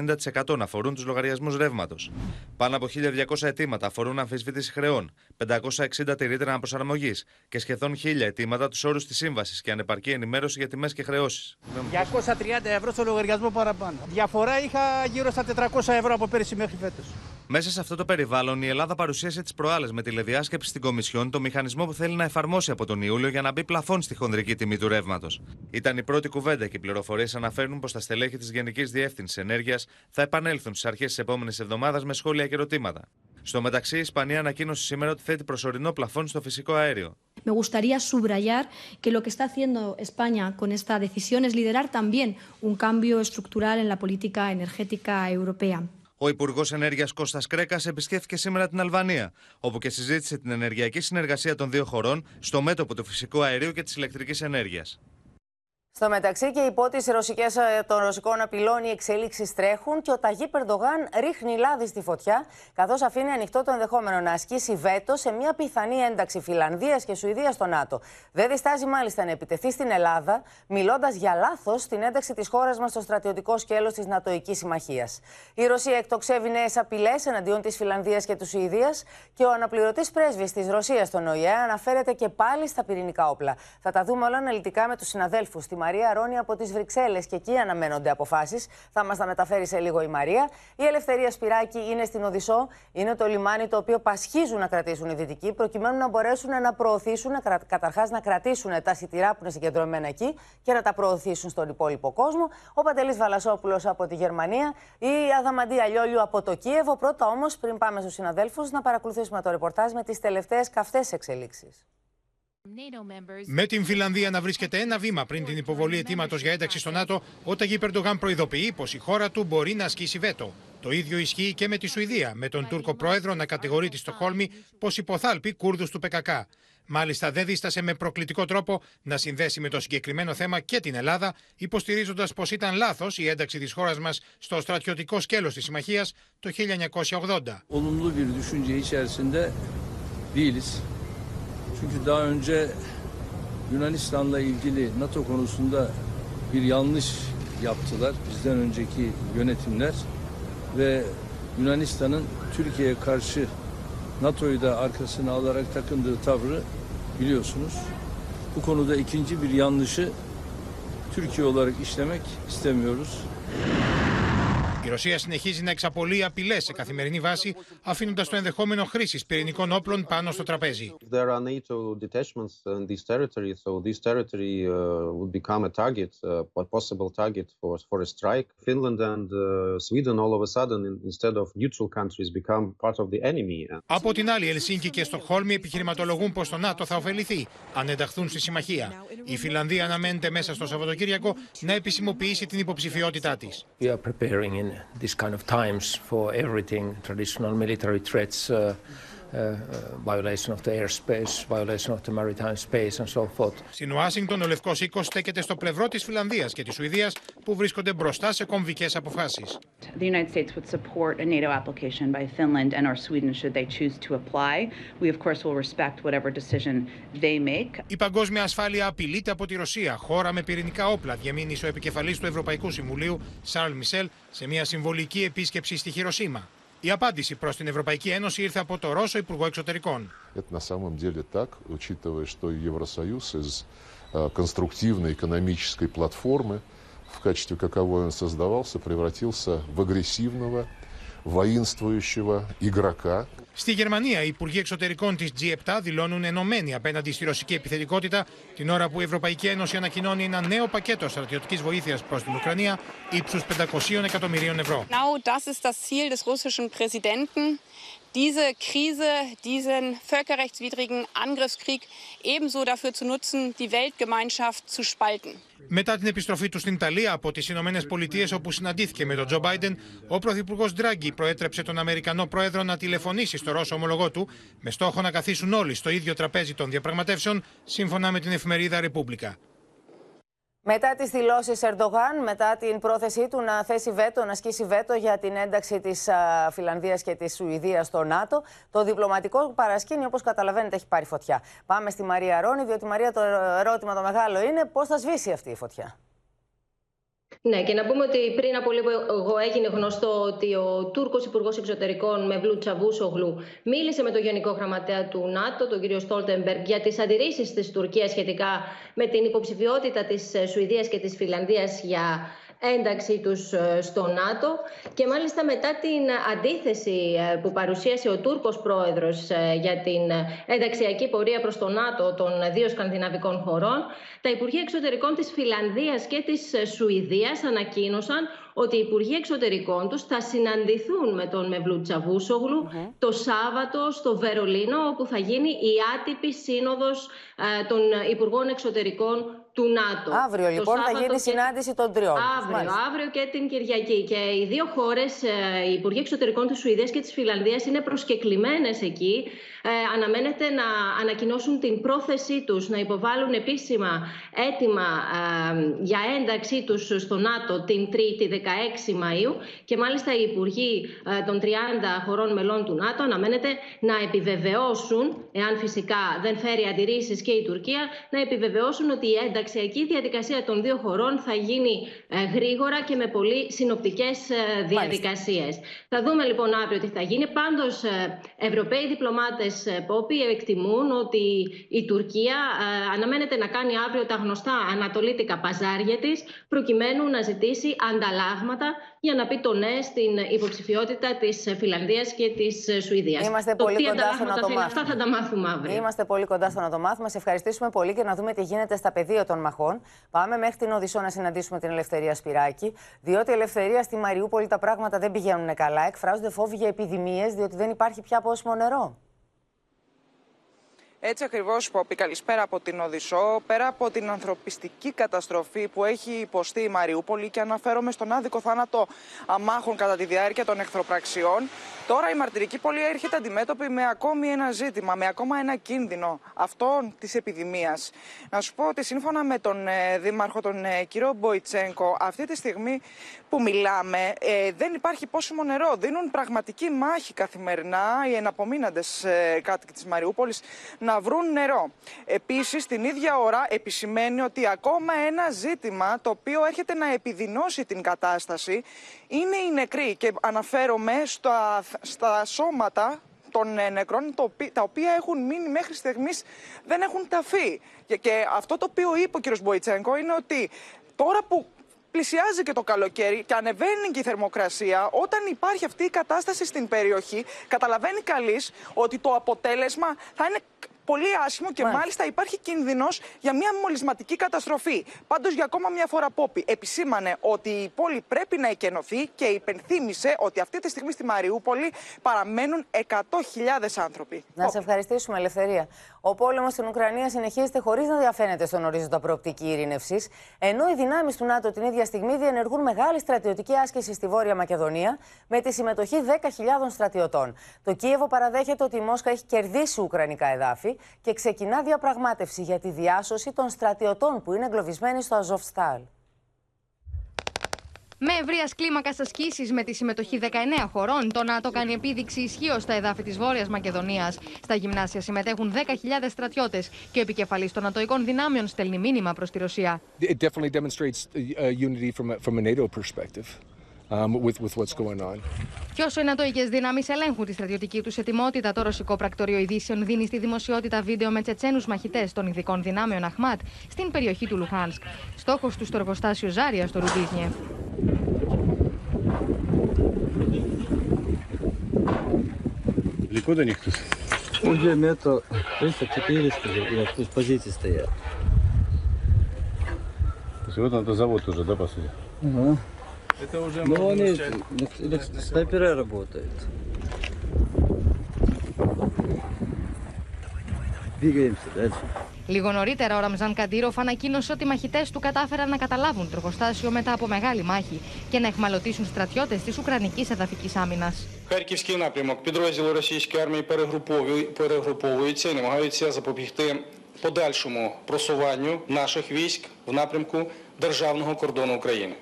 50% να αφορούν τους λογαριασμούς ρεύματος. Πάνω από 1.200 αιτήματα αφορούν αμφισβήτηση χρεών, 560 τη ρήτρα αναπροσαρμογής και σχεδόν 1.000 αιτήματα τους όρους της σύμβασης και ανεπαρκή ενημέρωση για τιμές και χρεώσεις. 230 € στο λογαριασμό παραπάνω. Διαφορά είχα γύρω στα 400 € από πέρυσι μέχρι φέτος. Μέσα σε αυτό το περιβάλλον, η Ελλάδα παρουσίασε τις προάλλες με τηλεδιάσκεψη στην Κομισιόν το μηχανισμό που θέλει να εφαρμόσει από τον Ιούλιο για να μπει πλαφόν στη χονδρική τιμή του ρεύματος. Ήταν η πρώτη κουβέντα και οι πληροφορίες αναφέρουν πως τα στελέχη της Γενικής Διεύθυνσης Ενέργειας θα επανέλθουν στις αρχές της επόμενης εβδομάδας με σχόλια και ερωτήματα. Στο μεταξύ, η Ισπανία ανακοίνωσε σήμερα ότι θέτει προσωρινό πλαφόν στο φυσικό αέριο. Me gustaría subrayar que lo que está haciendo España con esta decisión es liderar también un cambio estructural en la política energética europea. Ο Υπουργός Ενέργειας Κώστας Κρέκας επισκέφθηκε σήμερα την Αλβανία, όπου και συζήτησε την ενεργειακή συνεργασία των δύο χωρών στο μέτωπο του φυσικού αερίου και της ηλεκτρικής ενέργειας. Στο μεταξύ, και υπό τις ρωσικές των ρωσικών απειλών οι εξελίξεις τρέχουν και ο Ταγίπ Ερντογάν ρίχνει λάδι στη φωτιά, καθώς αφήνει ανοιχτό το ενδεχόμενο να ασκήσει βέτο σε μια πιθανή ένταξη Φινλανδίας και Σουηδίας στο ΝΑΤΟ. Δεν διστάζει μάλιστα να επιτεθεί στην Ελλάδα, μιλώντας για λάθος την ένταξη της χώρας μας στο στρατιωτικό σκέλος της Νατοϊκής Συμμαχίας. Η Ρωσία εκτοξεύει νέες απειλές εναντίον της Φινλανδίας και της Σουηδίας και ο αναπληρωτής πρέσβης της Ρωσίας στον ΟΗΕ αναφέρεται και πάλι στα πυρηνικά όπλα. Θα τα δούμε όλα αναλυτικά με τους συναδέλφους. Μαρία Αρώνη από τις Βρυξέλλες, και εκεί αναμένονται αποφάσεις. Θα μας τα μεταφέρει σε λίγο η Μαρία. Η Ελευθερία Σπυράκη είναι στην Οδυσσό. Είναι το λιμάνι το οποίο πασχίζουν να κρατήσουν οι δυτικοί, προκειμένου να μπορέσουν να προωθήσουν, καταρχάς να κρατήσουν τα σιτηρά που είναι συγκεντρωμένα εκεί και να τα προωθήσουν στον υπόλοιπο κόσμο. Ο Παντελής Βαλασόπουλος από τη Γερμανία, η Αδαμαντία Λιόλιου από το Κίεβο. Πρώτα όμως, πριν πάμε στους συναδέλφους, να παρακολουθήσουμε το ρεπορτάζ με τις τελευταίες καυτές εξελίξεις. Με την Φινλανδία να βρίσκεται ένα βήμα πριν την υποβολή αιτήματος για ένταξη στο ΝΑΤΟ, ο Ταγίπ Ερντογάν προειδοποιεί πως η χώρα του μπορεί να ασκήσει βέτο. Το ίδιο ισχύει και με τη Σουηδία, με τον Τούρκο πρόεδρο να κατηγορεί τη Στοκχόλμη πως υποθάλπει Κούρδους του ΠΚΚ. Μάλιστα, δεν δίστασε με προκλητικό τρόπο να συνδέσει με το συγκεκριμένο θέμα και την Ελλάδα, υποστηρίζοντας πως ήταν λάθος η ένταξη της χώρας μας στο στρατιωτικό σκέλος της συμμαχίας το 1980. Çünkü daha önce Yunanistan'la ilgili NATO konusunda bir yanlış yaptılar bizden önceki yönetimler ve Yunanistan'ın Türkiye'ye karşı NATO'yu da arkasına alarak takındığı tavrı biliyorsunuz. bu konuda ikinci bir yanlışı Türkiye olarak işlemek istemiyoruz. Η Ρωσία συνεχίζει να εξαπολύει απειλές σε καθημερινή βάση, αφήνοντας το ενδεχόμενο χρήσης πυρηνικών όπλων πάνω στο τραπέζι. Από την άλλη, Ελσίνκη και Στοκχόλμη επιχειρηματολογούν πως το ΝΑΤΟ θα ωφεληθεί αν ενταχθούν στη συμμαχία. Η Φινλανδία αναμένεται μέσα στο Σαββατοκύριακο να επισημοποιήσει την υποψηφιότητά της. In these kind of times for everything, traditional military threats, violation of the airspace, violation of the maritime space and so forth. Στην Ουάσιγκτον, ο Λευκός Οίκος στέκεται στο πλευρό της Φινλανδίας και της Σουηδίας που βρίσκονται μπροστά σε κομβικές αποφάσεις. The United States would support a NATO application by Finland and or Sweden should they choose to apply. We of course will respect whatever decision they make. Η παγκόσμια ασφάλεια απειλείται από τη Ρωσία, χώρα με πυρηνικά όπλα, διεμήνυσε ο επικεφαλής του Ευρωπαϊκού Συμβουλίου, Σαρλ Μισέλ, σε μια συμβολική επίσκεψη στη Χειροσίμα. Η απάντηση προς την Ευρωπαϊκή Ένωση ήρθε από το Ρώσο Υπουργό Εξωτερικών. Στη Γερμανία, οι Υπουργοί Εξωτερικών της G7 δηλώνουν ενωμένοι απέναντι στη ρωσική επιθετικότητα, την ώρα που η Ευρωπαϊκή Ένωση ανακοινώνει ένα νέο πακέτο στρατιωτικής βοήθειας προς την Ουκρανία ύψους 500 εκατομμυρίων ευρώ. Diese Krise, diesen völkerrechtswidrigen Angriffskrieg ebenso dafür zu nutzen, die Weltgemeinschaft zu spalten. Μετά την επιστροφή του στην Ιταλία από τις Ηνωμένες Πολιτείες, όπου συναντήθηκε με τον Τζο Μπάιντεν, ο Πρωθυπουργός Ντράγκι προέτρεψε τον Αμερικανό Πρόεδρο να τηλεφωνήσει στο Ρώσο ομολογό του, με στόχο να καθίσουν όλοι στο ίδιο τραπέζι των διαπραγματεύσεων, σύμφωνα με την εφημερίδα Ρεπούμπλικα. Μετά τις δηλώσεις Ερντογάν, μετά την πρόθεσή του να θέσει βέτο, να ασκήσει βέτο για την ένταξη της Φινλανδίας και της Σουηδίας στο ΝΑΤΟ, το διπλωματικό παρασκήνιο, όπως καταλαβαίνετε, έχει πάρει φωτιά. Πάμε στη Μαρία Αρώνη, διότι Μαρία, το ερώτημα το μεγάλο είναι πώς θα σβήσει αυτή η φωτιά. Ναι, και να πούμε ότι πριν από λίγο έγινε γνωστό ότι ο Τούρκος Υπουργός Εξωτερικών Μεβλούτ Τσαβούσογλου μίλησε με τον Γενικό Γραμματέα του ΝΑΤΟ, τον κύριο Στόλτεμπεργκ, για τις αντιρρήσεις της Τουρκίας σχετικά με την υποψηφιότητα της Σουηδίας και της Φινλανδίας για ένταξή τους στο ΝΑΤΟ. Και μάλιστα μετά την αντίθεση που παρουσίασε ο Τούρκος Πρόεδρος για την ενταξιακή πορεία προς το ΝΑΤΟ των δύο σκανδιναβικών χωρών, τα Υπουργεία Εξωτερικών της Φινλανδίας και της Σουηδίας ανακοίνωσαν ότι οι Υπουργοί Εξωτερικών τους θα συναντηθούν με τον Μεβλούτ Τσαβούσογλου το Σάββατο στο Βερολίνο, όπου θα γίνει η άτυπη σύνοδος των Υπουργών Εξωτερικών του ΝΑΤΟ. Αύριο λοιπόν θα γίνει συνάντηση των τριών. Αύριο και την Κυριακή. Και οι δύο χώρες, οι Υπουργοί Εξωτερικών της Σουηδίας και της Φινλανδίας, είναι προσκεκλημένες εκεί. Αναμένεται να ανακοινώσουν την πρόθεσή τους να υποβάλουν επίσημα αίτημα για ένταξή τους στο ΝΑΤΟ την 3η 16 Μαΐου. Και μάλιστα οι Υπουργοί των 30 χωρών μελών του ΝΑΤΟ αναμένεται να επιβεβαιώσουν, εάν φυσικά δεν φέρει αντιρρήσεις και η Τουρκία, να επιβεβαιώσουν ότι η ένταξη. Η ενταξιακή διαδικασία των δύο χωρών θα γίνει γρήγορα και με πολύ συνοπτικές διαδικασίες. Θα δούμε λοιπόν αύριο τι θα γίνει. Πάντως, Ευρωπαίοι διπλωμάτες, Πόπη, εκτιμούν ότι η Τουρκία αναμένεται να κάνει αύριο τα γνωστά ανατολίτικα παζάρια της, προκειμένου να ζητήσει ανταλλάγματα για να πει το ναι στην υποψηφιότητα της Φινλανδίας και της Σουηδίας. Είμαστε πολύ κοντά στο να το μάθουμε. Αυτά θα τα μάθουμε αύριο. Είμαστε πολύ κοντά στο να το μάθουμε. Σε ευχαριστήσουμε πολύ και να δούμε τι γίνεται στα πεδία των μαχών. Πάμε μέχρι την Οδυσσό να συναντήσουμε την Ελευθερία Σπυράκη. Διότι η Ελευθερία, στη Μαριούπολη τα πράγματα δεν πηγαίνουν καλά. Εκφράζονται φόβοι για επιδημίες, διότι δεν υπάρχει πια πόσιμο νερό. Έτσι ακριβώς, Πόπη, καλησπέρα από την Οδυσσό. Πέρα από την ανθρωπιστική καταστροφή που έχει υποστεί η Μαριούπολη, και αναφέρομαι στον άδικο θάνατο αμάχων κατά τη διάρκεια των εχθροπραξιών, τώρα η μαρτυρική πόλη έρχεται αντιμέτωπη με ακόμη ένα ζήτημα, με ακόμα ένα κίνδυνο, αυτόν της επιδημίας. Να σου πω ότι σύμφωνα με τον δήμαρχο, τον κύριο Μποϊτσένκο, αυτή τη στιγμή που μιλάμε, δεν υπάρχει πόσιμο νερό. Δίνουν πραγματική μάχη καθημερινά οι εναπομείναντες κάτοικοι της Μαριούπολης να βρουν νερό. Επίσης, την ίδια ώρα επισημαίνει ότι ακόμα ένα ζήτημα το οποίο έρχεται να επιδεινώσει την κατάσταση είναι οι νεκροί. Και αναφέρομαι στα σώματα των νεκρών, τα οποία έχουν μείνει μέχρι στιγμής, δεν έχουν ταφεί. Και αυτό το οποίο είπε ο κ. Μποϊτσένκο είναι ότι τώρα που πλησιάζει και το καλοκαίρι και ανεβαίνει και η θερμοκρασία, όταν υπάρχει αυτή η κατάσταση στην περιοχή, καταλαβαίνει καλής ότι το αποτέλεσμα θα είναι πολύ άσχημο και μάλιστα υπάρχει κίνδυνος για μια μολυσματική καταστροφή. Πάντως, για ακόμα μια φορά, Πόπη, επισήμανε ότι η πόλη πρέπει να εκενωθεί και υπενθύμησε ότι αυτή τη στιγμή στη Μαριούπολη παραμένουν 100.000 άνθρωποι. Να σε ευχαριστήσουμε, Ελευθερία. Ο πόλεμος στην Ουκρανία συνεχίζεται χωρίς να διαφαίνεται στον ορίζοντα προοπτική ειρήνευσης, ενώ οι δυνάμεις του ΝΑΤΟ την ίδια στιγμή διενεργούν μεγάλη στρατιωτική άσκηση στη Βόρεια Μακεδονία με τη συμμετοχή 10.000 στρατιωτών. Το Κίεβο παραδέχεται ότι η Μόσχα έχει κερδίσει ουκρανικά εδάφη και ξεκινά διαπραγμάτευση για τη διάσωση των στρατιωτών που είναι εγκλωβισμένοι στο Αζοφστάλ. Με ευρεία κλίμακα ασκήσεις με τη συμμετοχή 19 χωρών, το ΝΑΤΟ κάνει επίδειξη ισχύω στα εδάφη της Βόρειας Μακεδονίας. Στα γυμνάσια συμμετέχουν 10.000 στρατιώτες και ο επικεφαλής των ΝΑΤΟϊκών δυνάμεων στέλνει μήνυμα προς τη Ρωσία. Και όσο οι νατοϊκές δυνάμεις ελέγχουν τη στρατιωτική τους ετοιμότητα, το ρωσικό πρακτορείο ειδήσεων δίνει στη δημοσιότητα βίντεο με τσετσένους μαχητές των ειδικών δυνάμεων Αχμάτ στην περιοχή του Λουχάνσκ. Στόχος τους το εργοστάσιο Ζάρια στο Ρουμπίζνιε. Далеко до них тут? Уже метров 300-400 из позиции стоят. Вот это завод уже, да, по сути? Угу. Это уже... Ну, они снайперы работают. Двигаемся дальше. Λίγο νωρίτερα, ο Ραμζάν Καντήροφ ανακοίνωσε ότι οι μαχητές του κατάφεραν να καταλάβουν το εργοστάσιο μετά από μεγάλη μάχη και να εχμαλωτήσουν στρατιώτες της Ουκρανικής Εδαφικής Άμυνας. Χαρκівський напрямок. Підрозділи російської армії перегруповуються і намагаються запобігти подальшому просуванню наших військ в напрямку державного кордону України.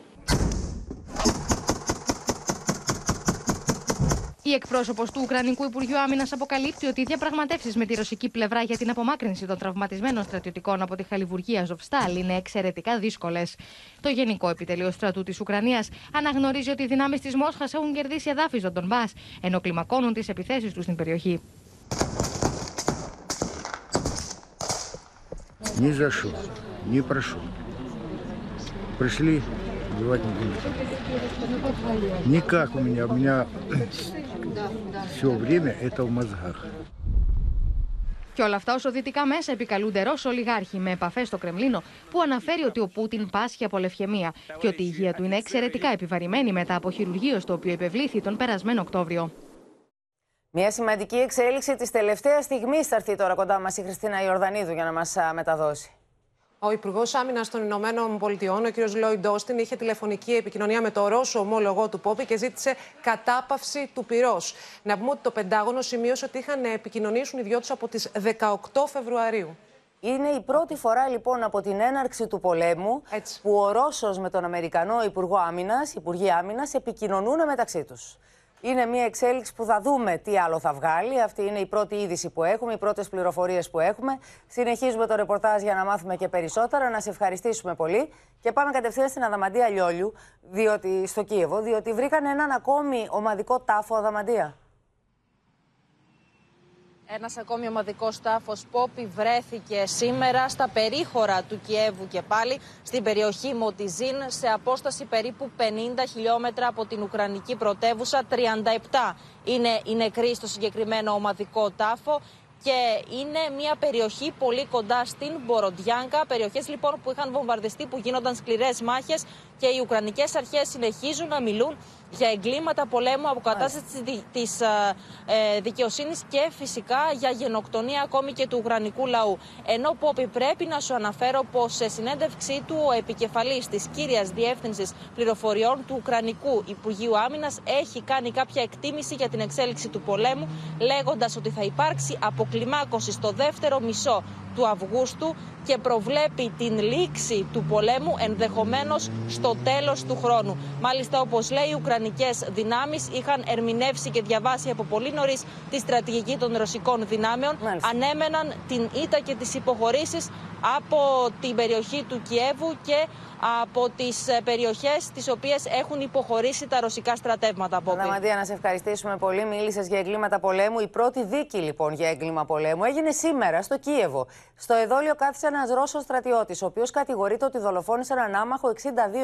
Η εκπρόσωπος του Ουκρανικού Υπουργείου Άμυνας αποκαλύπτει ότι οι διαπραγματεύσεις με τη ρωσική πλευρά για την απομάκρυνση των τραυματισμένων στρατιωτικών από τη χαλιβουργή Αζοφστάλ είναι εξαιρετικά δύσκολες. Το Γενικό Επιτελείο Στρατού της Ουκρανίας αναγνωρίζει ότι οι δυνάμεις της Μόσχας έχουν κερδίσει εδάφη στον Ντονμπάς, ενώ κλιμακώνουν τις επιθέσεις τους στην περιοχή. Никак у меня все время это в мозгах. Και όλα αυτά όσο δυτικά μέσα επικαλούνται Ρώσο ολιγάρχοι με επαφές στο Κρεμλίνο, που αναφέρει ότι ο Πούτιν πάσχει από λευχαιμία και ότι η υγεία του είναι εξαιρετικά επιβαρημένη μετά από χειρουργείο στο οποίο υπευλήθη τον περασμένο Οκτώβριο. Μια σημαντική εξέλιξη της τελευταίας στιγμής θα έρθει τώρα κοντά μας η Χριστίνα Ιορδανίδου για να μας μεταδώσει. Ο Υπουργός Άμυνας των Ηνωμένων Πολιτειών, ο κ. Λόιντ Όστιν, είχε τηλεφωνική επικοινωνία με το Ρώσο ομόλογό του Πόπη και ζήτησε κατάπαυση του πυρός. Να πούμε ότι το Πεντάγωνο σημείωσε ότι είχαν επικοινωνήσουν οι δυο τους από τις 18 Φεβρουαρίου. Είναι η πρώτη φορά λοιπόν από την έναρξη του πολέμου που ο Ρώσος με τον Αμερικανό Υπουργό Άμυνας, Υπουργοί Άμυνας, επικοινωνούν μεταξύ τους. Είναι μια εξέλιξη που θα δούμε τι άλλο θα βγάλει. Αυτή είναι η πρώτη είδηση που έχουμε, οι πρώτες πληροφορίες που έχουμε. Συνεχίζουμε το ρεπορτάζ για να μάθουμε και περισσότερα. Να σε ευχαριστήσουμε πολύ. Και πάμε κατευθείαν στην Αδαμαντία Λιόλιου, στο Κίεβο, διότι βρήκαν έναν ακόμη ομαδικό τάφο, Αδαμαντία. Ένας ακόμη ομαδικός τάφος, Πόπη, βρέθηκε σήμερα στα περίχωρα του Κιέβου και πάλι, στην περιοχή Μοτιζίν, σε απόσταση περίπου 50 χιλιόμετρα από την Ουκρανική πρωτεύουσα. 37 είναι οι νεκροί στο συγκεκριμένο ομαδικό τάφο. Και είναι μια περιοχή πολύ κοντά στην Μποροδιάνκα, περιοχές λοιπόν που είχαν βομβαρδιστεί, που γίνονταν σκληρές μάχες και οι Ουκρανικές αρχές συνεχίζουν να μιλούν για εγκλήματα πολέμου, αποκατάσταση της δικαιοσύνης και φυσικά για γενοκτονία ακόμη και του Ουκρανικού λαού. Ενώ, Πόπη, πρέπει να σου αναφέρω πως σε συνέντευξή του ο επικεφαλής της κύριας διεύθυνσης πληροφοριών του Ουκρανικού Υπουργείου Άμυνας έχει κάνει κάποια εκτίμηση για την εξέλιξη του πολέμου, λέγοντας ότι θα υπάρξει αποκλιμάκωση στο δεύτερο μισό του Αυγούστου και προβλέπει την λήξη του πολέμου ενδεχομένως στο τέλος του χρόνου. Μάλιστα, όπως λέει, οι Ουκρανικές δυνάμεις είχαν ερμηνεύσει και διαβάσει από πολύ νωρίς τη στρατηγική των ρωσικών δυνάμεων. Μάλιστα. Ανέμεναν την ήττα και τις υποχωρήσεις από την περιοχή του Κιέβου και από τις περιοχές τις οποίες έχουν υποχωρήσει τα ρωσικά στρατεύματα. Αδαμαντία, να σε ευχαριστήσουμε πολύ. Μίλησες για εγκλήματα πολέμου. Η πρώτη δίκη λοιπόν για έγκλημα πολέμου έγινε σήμερα στο Κίεβο. Στο εδόλιο κάθισε ένας Ρώσος στρατιώτης, ο οποίος κατηγορείται ότι δολοφόνησε έναν άμαχο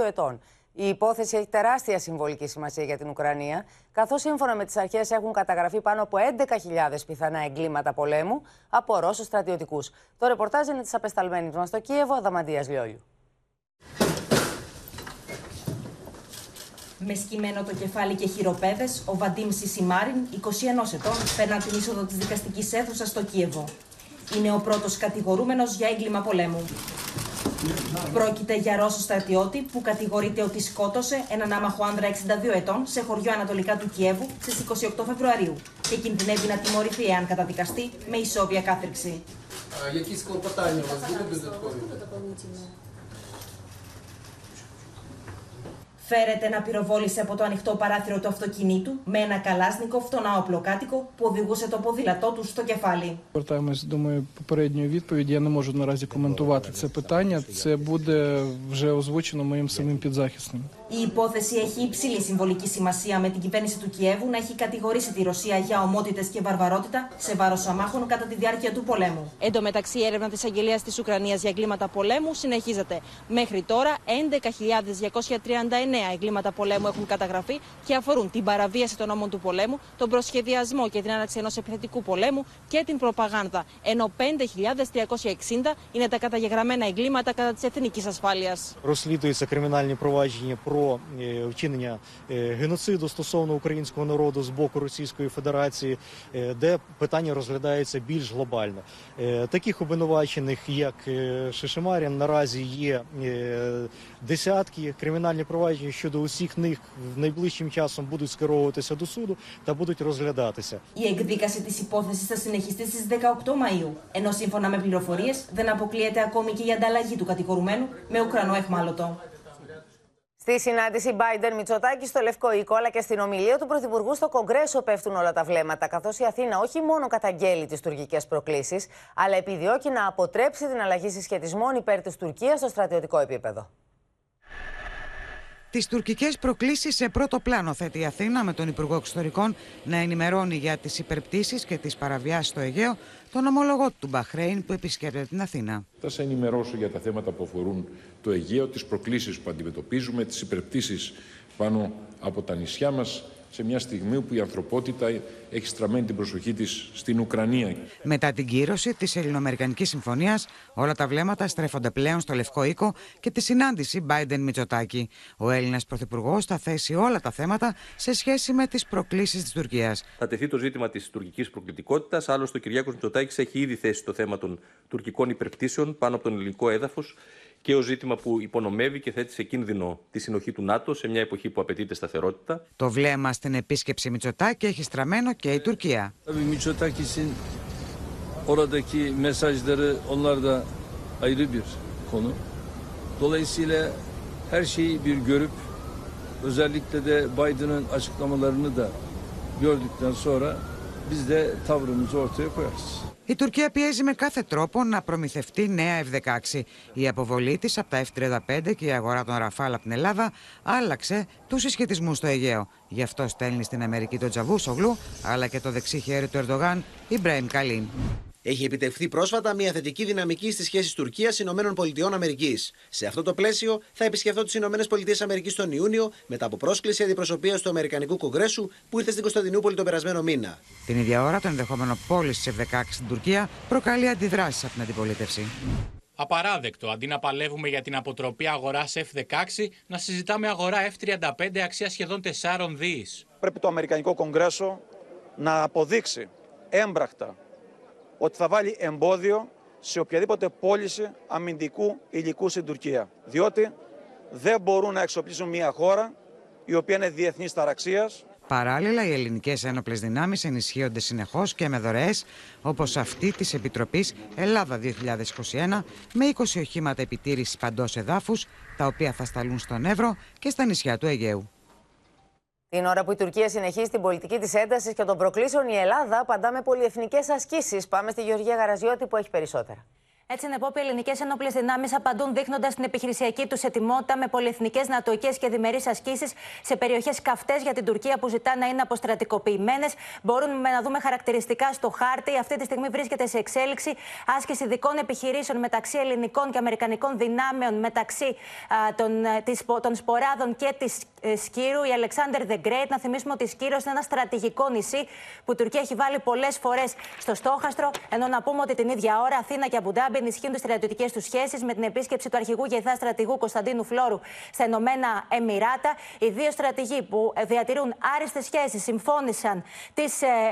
62 ετών. Η υπόθεση έχει τεράστια συμβολική σημασία για την Ουκρανία, καθώς σύμφωνα με τις αρχές έχουν καταγραφεί πάνω από 11.000 πιθανά εγκλήματα πολέμου από Ρώσους στρατιωτικούς. Το ρεπορτάζ είναι της απεσταλμένης μας στο Κίεβο, Αδαμαντίας Λιόλιου. Με σκυμμένο το κεφάλι και χειροπέδες, ο Βαδίμ Σισιμάριν, 21 ετών, περνά την είσοδο της δικαστικής αίθουσας στο Κίεβο. Είναι ο πρώτος κατηγορούμενος για έγκλημα πολέμου. Πρόκειται για Ρώσο στρατιώτη που κατηγορείται ότι σκότωσε έναν άμαχο άνδρα 62 ετών σε χωριό ανατολικά του Κιέβου στις 28 Φεβρουαρίου και κινδυνεύει να τιμωρηθεί εάν καταδικαστεί με ισόβια κάθριξη. Φέρεται να πυροβόλησε από το ανοιχτό παράθυρο του αυτοκινήτου με ένα καλάσνικο φτωνά οπλοκάτοικο που οδηγούσε το ποδήλατό του στο κεφάλι. Повертаємось до попередньої відповіді. Я не можу наразі коментувати це питання. Це буде вже озвучено моїм самим підзахисним. Η υπόθεση έχει υψηλή συμβολική σημασία, με την κυβέρνηση του Κιέβου να έχει κατηγορήσει τη Ρωσία για ομότητες και βαρβαρότητα σε βάρος αμάχων κατά τη διάρκεια του πολέμου. Εν τω μεταξύ, η έρευνα της Αγγελίας της Ουκρανίας για εγκλήματα πολέμου συνεχίζεται. Μέχρι τώρα, 11.239 εγκλήματα πολέμου έχουν καταγραφεί και αφορούν την παραβίαση των νόμων του πολέμου, τον προσχεδιασμό και την άναξη ενός επιθετικού πολέμου και την προπαγάνδα. Ενώ 5.360 είναι τα καταγεγραμμένα εγκλήματα κατά της εθνικής ασφάλειας. Про вчинення геноциду стосовно українського народу з боку Російської Федерації, де питання розглядається більш глобально. Таких обвинувачених, як Шишимарін, наразі є десятки. Кримінальні провадження щодо усіх них найближчим часом будуть скеровуватися до суду та будуть розглядатися. Η εκδίκαση της υπόθεσης θα συνεχιστεί στις 18 Μαΐου, ενώ σύμφωνα με πληροφορίες δεν αποκλείεται ακόμη και η ανταλλαγή του κατηγορουμένου με Ουκρανό αιχμάλωτο. Στη συνάντηση Μπάιντεν-Μητσοτάκη στο Λευκό Οίκο, αλλά και στην ομιλία του Πρωθυπουργού στο Κογκρέσο πέφτουν όλα τα βλέμματα, καθώς η Αθήνα όχι μόνο καταγγέλει τις τουρκικές προκλήσεις, αλλά επιδιώκει να αποτρέψει την αλλαγή συσχετισμών υπέρ της Τουρκίας στο στρατιωτικό επίπεδο. Τις τουρκικές προκλήσεις σε πρώτο πλάνο θέτει η Αθήνα, με τον Υπουργό Εξωτερικών να ενημερώνει για τις υπερπτήσεις και τις παραβιάσεις στο Αιγαίο τον ομολογό του Μπαχρέιν που επισκέπτεται την Αθήνα. Θα σε ενημερώσω για τα θέματα που αφορούν το Αιγαίο, τις προκλήσεις που αντιμετωπίζουμε, τις υπερπτήσεις πάνω από τα νησιά μας, σε μια στιγμή που η ανθρωπότητα έχει στραμμένη την προσοχή της στην Ουκρανία. Μετά την κύρωση της Ελληνοαμερικανικής Συμφωνίας, όλα τα βλέμματα στρέφονται πλέον στο Λευκό Οίκο και τη συνάντηση Biden-Μητσοτάκη. Ο Έλληνας Πρωθυπουργός θα θέσει όλα τα θέματα σε σχέση με τις προκλήσεις της Τουρκίας. Θα τεθεί το ζήτημα της τουρκικής προκλητικότητας. Άλλωστε, ο Κυριάκος Μητσοτάκης έχει ήδη θέσει το θέμα των τουρκικών υπερπτήσεων πάνω από τον ελληνικό έδαφος και ως ζήτημα που υπονομεύει και θέτει σε κίνδυνο τη συνοχή του ΝΑΤΟ σε μια εποχή που απαιτείται σταθερότητα. Το βλέμμα στην επίσκεψη Μητσοτάκη έχει στραμμένο και η Τουρκία. Η Τουρκία πιέζει με κάθε τρόπο να προμηθευτεί νέα F-16. Η αποβολή της από τα F-35 και η αγορά των Ραφάλ από την Ελλάδα άλλαξε τους συσχετισμούς στο Αιγαίο. Γι' αυτό στέλνει στην Αμερική τον Τσαβούσογλου, αλλά και το δεξί χέρι του Ερντογάν, Ιμπραήμ Καλίν. Έχει επιτευχθεί πρόσφατα μια θετική δυναμική στις σχέσεις Τουρκίας-ΗΠΑ. Σε αυτό το πλαίσιο, θα επισκεφθώ τις ΗΠΑ τον Ιούνιο, μετά από πρόσκληση αντιπροσωπείας του Αμερικανικού Κογκρέσου που ήρθε στην Κωνσταντινούπολη τον περασμένο μήνα. Την ίδια ώρα, το ενδεχόμενο πώληση της F-16 στην Τουρκία προκαλεί αντιδράσεις από την αντιπολίτευση. Απαράδεκτο, αντί να παλεύουμε για την αποτροπή αγοράς F-16, να συζητάμε αγορά F-35 αξίας σχεδόν 4 δις. Πρέπει το Αμερικανικό Κογκρέσο να αποδείξει έμπρακτα ότι θα βάλει εμπόδιο σε οποιαδήποτε πώληση αμυντικού υλικού στην Τουρκία. Διότι δεν μπορούν να εξοπλίσουν μια χώρα η οποία είναι διεθνής ταραξίας. Παράλληλα, οι ελληνικές ένοπλες δυνάμεις ενισχύονται συνεχώς και με δωρεές, όπως αυτή της Επιτροπής Ελλάδα 2021, με 20 οχήματα επιτήρησης παντός εδάφους, τα οποία θα σταλούν στον Εύρο και στα νησιά του Αιγαίου. Την ώρα που η Τουρκία συνεχίζει την πολιτική της έντασης και των προκλήσεων, η Ελλάδα απαντά με πολυεθνικές ασκήσεις. Πάμε στη Γεωργία Γαραζιότη που έχει περισσότερα. Έτσι είναι, Πόπη, ελληνικές ενόπλες δυνάμεις απαντούν δείχνοντας την επιχειρησιακή τους ετοιμότητα με πολυεθνικές, νατοικές και διμερείς ασκήσεις σε περιοχές καυτές για την Τουρκία που ζητά να είναι αποστρατικοποιημένες. Μπορούμε να δούμε χαρακτηριστικά στο χάρτη. Αυτή τη στιγμή βρίσκεται σε εξέλιξη άσκηση ειδικών επιχειρήσεων μεταξύ ελληνικών και αμερικανικών δυνάμεων, μεταξύ των Σποράδων και της Σκύρου. Η Alexander the Great, να θυμίσουμε ότι η Σκύρος είναι ένα στρατηγικό νησί που η Τουρκία έχει βάλει πολλές φορές στο στόχαστρο. Ενώ να πούμε ότι την ίδια ώρα Αθήνα και Αμπουντάμπη ενισχύουν τις στρατιωτικές τους σχέσεις με την επίσκεψη του αρχηγού Γεθά στρατηγού Κωνσταντίνου Φλόρου στα Ηνωμένα Εμιράτα. Οι δύο στρατηγοί που διατηρούν άριστες σχέσεις συμφώνησαν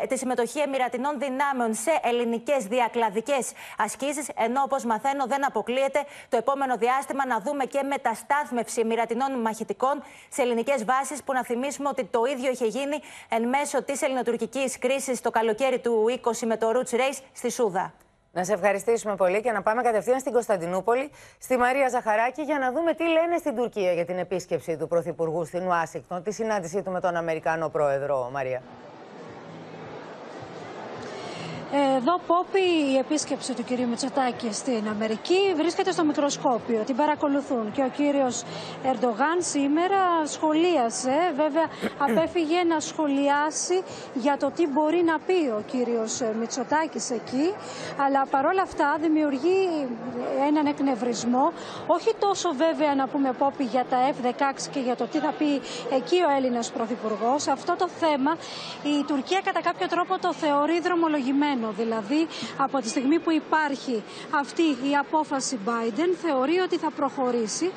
τη συμμετοχή εμιρατινών δυνάμεων σε ελληνικές διακλαδικές ασκήσεις. Ενώ, όπως μαθαίνω, δεν αποκλείεται το επόμενο διάστημα να δούμε και μεταστάθμευση εμιρατινών μαχητικών σε ελληνικές βάσεις, που να θυμίσουμε ότι το ίδιο είχε γίνει εν μέσω της ελληνοτουρκικής κρίσης το καλοκαίρι του 20 με το Roots Race στη Σούδα. Να σε ευχαριστήσουμε πολύ και να πάμε κατευθείαν στην Κωνσταντινούπολη, στη Μαρία Ζαχαράκη, για να δούμε τι λένε στην Τουρκία για την επίσκεψη του Πρωθυπουργού στην Ουάσιγκτον, τη συνάντησή του με τον Αμερικανό Πρόεδρο, Μαρία. Εδώ, Πόπη, η επίσκεψη του κυρίου Μητσοτάκη στην Αμερική βρίσκεται στο μικροσκόπιο. Την παρακολουθούν. Και ο κύριος Ερντογάν σήμερα σχολίασε, βέβαια απέφυγε να σχολιάσει για το τι μπορεί να πει ο κύριος Μητσοτάκης εκεί. Αλλά παρόλα αυτά δημιουργεί έναν εκνευρισμό. Όχι τόσο βέβαια, να πούμε, Πόπη, για τα F-16 και για το τι θα πει εκεί ο Έλληνας Πρωθυπουργός. Αυτό το θέμα η Τουρκία κατά κάποιο τρόπο το θεωρεί δρομολογημένο. Δηλαδή, από τη στιγμή που υπάρχει αυτή η απόφαση Biden, θεωρεί ότι θα προχωρήσει.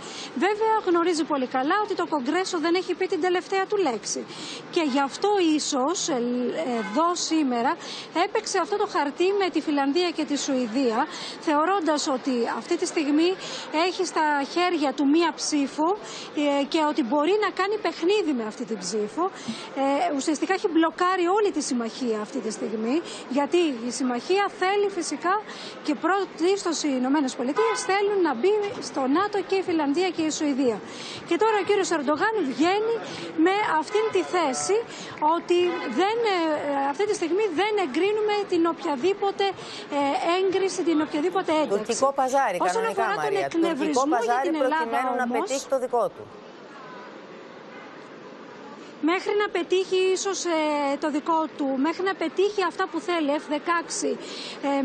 Βέβαια, γνωρίζει πολύ καλά ότι το Κογκρέσο δεν έχει πει την τελευταία του λέξη. Και γι' αυτό ίσως εδώ σήμερα έπαιξε αυτό το χαρτί με τη Φινλανδία και τη Σουηδία, θεωρώντας ότι αυτή τη στιγμή έχει στα χέρια του μία ψήφο και ότι μπορεί να κάνει παιχνίδι με αυτή την ψήφο. Ουσιαστικά έχει μπλοκάρει όλη τη συμμαχία αυτή τη στιγμή, γιατί η συμμαχία θέλει φυσικά και πρωτίστως οι Ηνωμένες Πολιτείες θέλουν να μπει στο ΝΑΤΟ και η Φινλανδία και η Σουηδία. Και τώρα ο κύριος Ερντογάν βγαίνει με αυτήν τη θέση ότι αυτή τη στιγμή δεν εγκρίνουμε την οποιαδήποτε έγκριση, την οποιαδήποτε ένταξη. Τουρκικό παζάρι, όσον κανονικά, αφορά τον εκνευρισμό για την Ελλάδα, όμως, να πετύχει το δικό του. Μέχρι να πετύχει ίσως το δικό του, μέχρι να πετύχει αυτά που θέλει, F-16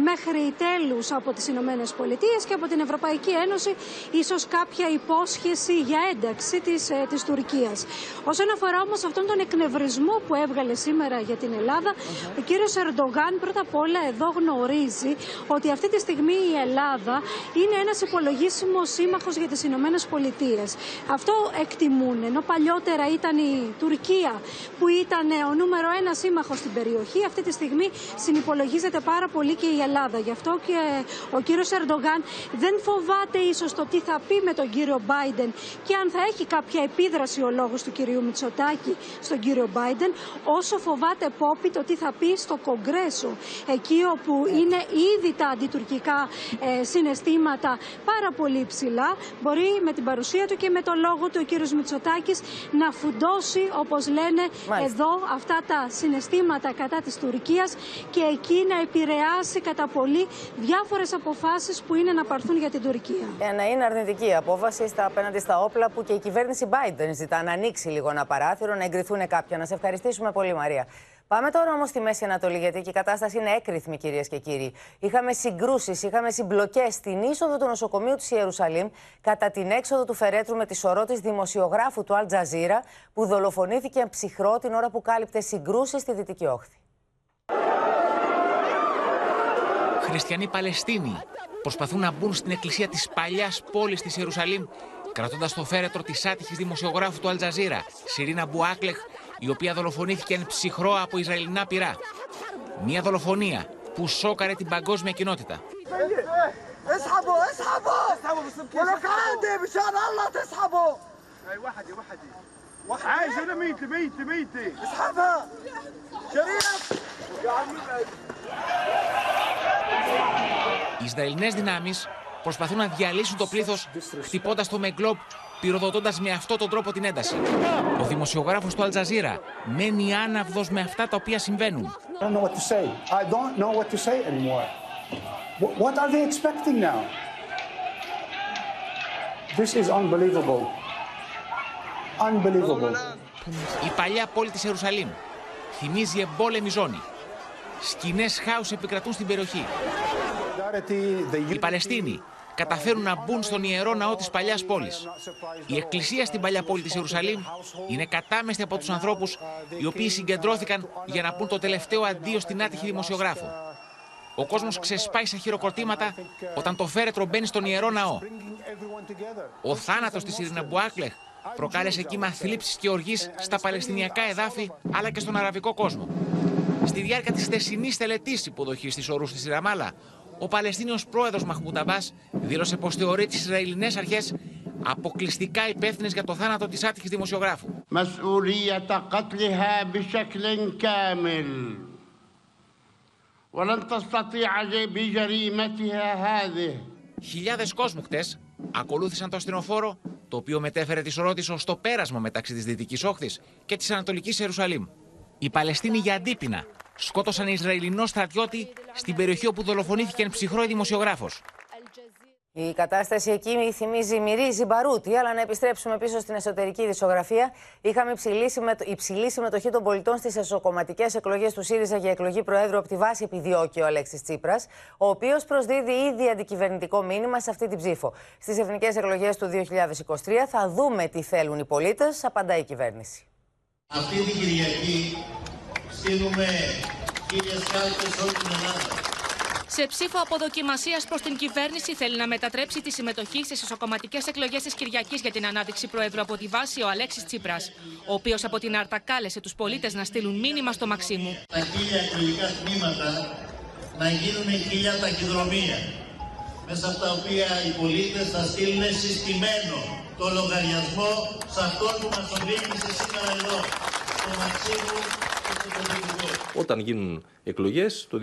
μέχρι τέλους από τις Ηνωμένες Πολιτείες και από την Ευρωπαϊκή Ένωση, ίσως κάποια υπόσχεση για ένταξη της Τουρκίας. Όσον αφορά όμως αυτόν τον εκνευρισμό που έβγαλε σήμερα για την Ελλάδα, ο κύριος Ερντογάν πρώτα απ' όλα εδώ γνωρίζει ότι αυτή τη στιγμή η Ελλάδα είναι ένας υπολογίσιμος σύμμαχος για τις Ηνωμένες Πολιτείες. Αυτό εκτιμούν, ενώ παλιότερα ήταν η Τουρκία που ήταν ο νούμερο ένα σύμμαχος στην περιοχή, αυτή τη στιγμή συνυπολογίζεται πάρα πολύ και η Ελλάδα. Γι' αυτό και ο κύριος Ερντογάν δεν φοβάται ίσως το τι θα πει με τον κύριο Μπάιντεν και αν θα έχει κάποια επίδραση ο λόγος του κυρίου Μητσοτάκη στον κύριο Μπάιντεν, όσο φοβάται, Πόπη, το τι θα πει στο Κογκρέσο. Εκεί όπου είναι ήδη τα αντιτουρκικά συναισθήματα πάρα πολύ ψηλά, μπορεί με την παρουσία του και με το λόγο του ο κύριος Μητσοτάκης να φουντώσει, όπως λένε, εδώ αυτά τα συναισθήματα κατά της Τουρκίας και εκεί να επηρεάσει κατά πολύ διάφορες αποφάσεις που είναι να πάρθουν για την Τουρκία. Να είναι αρνητική απόφαση απέναντι στα όπλα που και η κυβέρνηση Biden ζητά, να ανοίξει λίγο ένα παράθυρο, να εγκριθούν κάποια. Να σε ευχαριστήσουμε πολύ, Μαρία. Πάμε τώρα όμως στη Μέση Ανατολή, γιατί και η κατάσταση είναι έκρηθμη, κυρίες και κύριοι. Είχαμε συγκρούσεις, είχαμε συμπλοκές στην είσοδο του νοσοκομείου της Ιερουσαλήμ κατά την έξοδο του φερέτρου με τη σωρό της δημοσιογράφου του Αλ Τζαζίρα, που δολοφονήθηκε ψυχρό την ώρα που κάλυπτε συγκρούσεις στη Δυτική Όχθη. Χριστιανοί Παλαιστίνοι προσπαθούν να μπουν στην εκκλησία της παλιάς πόλης της Ιερουσαλήμ, κρατώντας το φέρετρο της άτυχης δημοσιογράφου του Αλ Τζαζίρα, Σιρίν Άμπου Άκλεχ, η οποία δολοφονήθηκε εν ψυχρό από Ισραηλινά πυρά. Μια δολοφονία που σόκαρε την παγκόσμια κοινότητα. Οι Ισραηλινές δυνάμεις προσπαθούν να διαλύσουν το πλήθος, χτυπώντας το με γκλόμπ, πυροδοτώντας με αυτόν τον τρόπο την ένταση. Ο δημοσιογράφος του Αλ Τζαζίρα μένει άναυδος με αυτά τα οποία συμβαίνουν. What are they expecting now? This is unbelievable. Unbelievable. Η παλιά πόλη της Ιερουσαλήμ θυμίζει εμπόλεμη ζώνη. Σκηνές χάους επικρατούν στην περιοχή. Οι Παλαιστίνοι καταφέρουν να μπουν στον ιερό ναό της παλιάς πόλης. Η εκκλησία στην παλιά πόλη της Ιερουσαλήμ είναι κατάμεστη από τους ανθρώπους οι οποίοι συγκεντρώθηκαν για να πούν το τελευταίο αντίο στην άτυχη δημοσιογράφο. Ο κόσμος ξεσπάει σε χειροκροτήματα όταν το φέρετρο μπαίνει στον ιερό ναό. Ο θάνατος της Σιρίν Άμπου Άκλεχ προκάλεσε κύμα θλίψης και οργής στα παλαιστινιακά εδάφη αλλά και στον αραβικό κόσμο. Στη διάρκεια της θεσινής τελετής υποδοχής της ορούς της Ραμάλα, ο Παλαιστίνιος πρόεδρος Μαχμούντ Αμπάς δήλωσε πως θεωρεί τις Ισραηλινές αρχές αποκλειστικά υπεύθυνες για το θάνατο της άτυχης δημοσιογράφου. Χιλιάδες κόσμου χτες ακολούθησαν το ασθενοφόρο, το οποίο μετέφερε τη σωρό της ως το πέρασμα μεταξύ της Δυτικής Όχθης και της Ανατολικής Ιερουσαλήμ. Οι Παλαιστίνοι για αντίπεινα σκότωσαν Ισραηλινό στρατιώτη στην περιοχή όπου δολοφονήθηκε εν ψυχρό η δημοσιογράφος. Η κατάσταση εκεί μυρίζει μπαρούτι, αλλά να επιστρέψουμε πίσω στην εσωτερική δισογραφία. Είχαμε υψηλή συμμετοχή των πολιτών στις εσωκομματικές εκλογές του ΣΥΡΙΖΑ για εκλογή Προέδρου από τη βάση επιδιώκει ο Αλέξης Τσίπρας, ο οποίος προσδίδει ήδη αντικυβερνητικό μήνυμα σε αυτή την ψήφο. Στις εθνικές εκλογές του 2023 θα δούμε τι θέλουν οι πολίτες, απαντά η κυβέρνηση. Αυτή την Κυριακή στείλουμε, κύριε Σκάλτες, όλη την Ελλάδα. Σε ψήφο αποδοκιμασίας προς την κυβέρνηση θέλει να μετατρέψει τη συμμετοχή στις ισοκομματικές εκλογές της Κυριακής για την ανάδειξη Προέδρου από τη βάση ο Αλέξης Τσίπρας, ο οποίος από την Άρτα κάλεσε τους πολίτες να στείλουν μήνυμα στο Μαξίμου. Τα 1000 εκλογικά τμήματα να γίνουν 1000 ταχυδρομεία, μέσα από τα οποία οι πολίτες θα στείλουν συστημένο το λογαριασμό σε αυτόν που μας οδήγησε σήμερα εδώ, στο Μαξίμου και στο Πρωτοβουλίο. Όταν γίνουν εκλογές το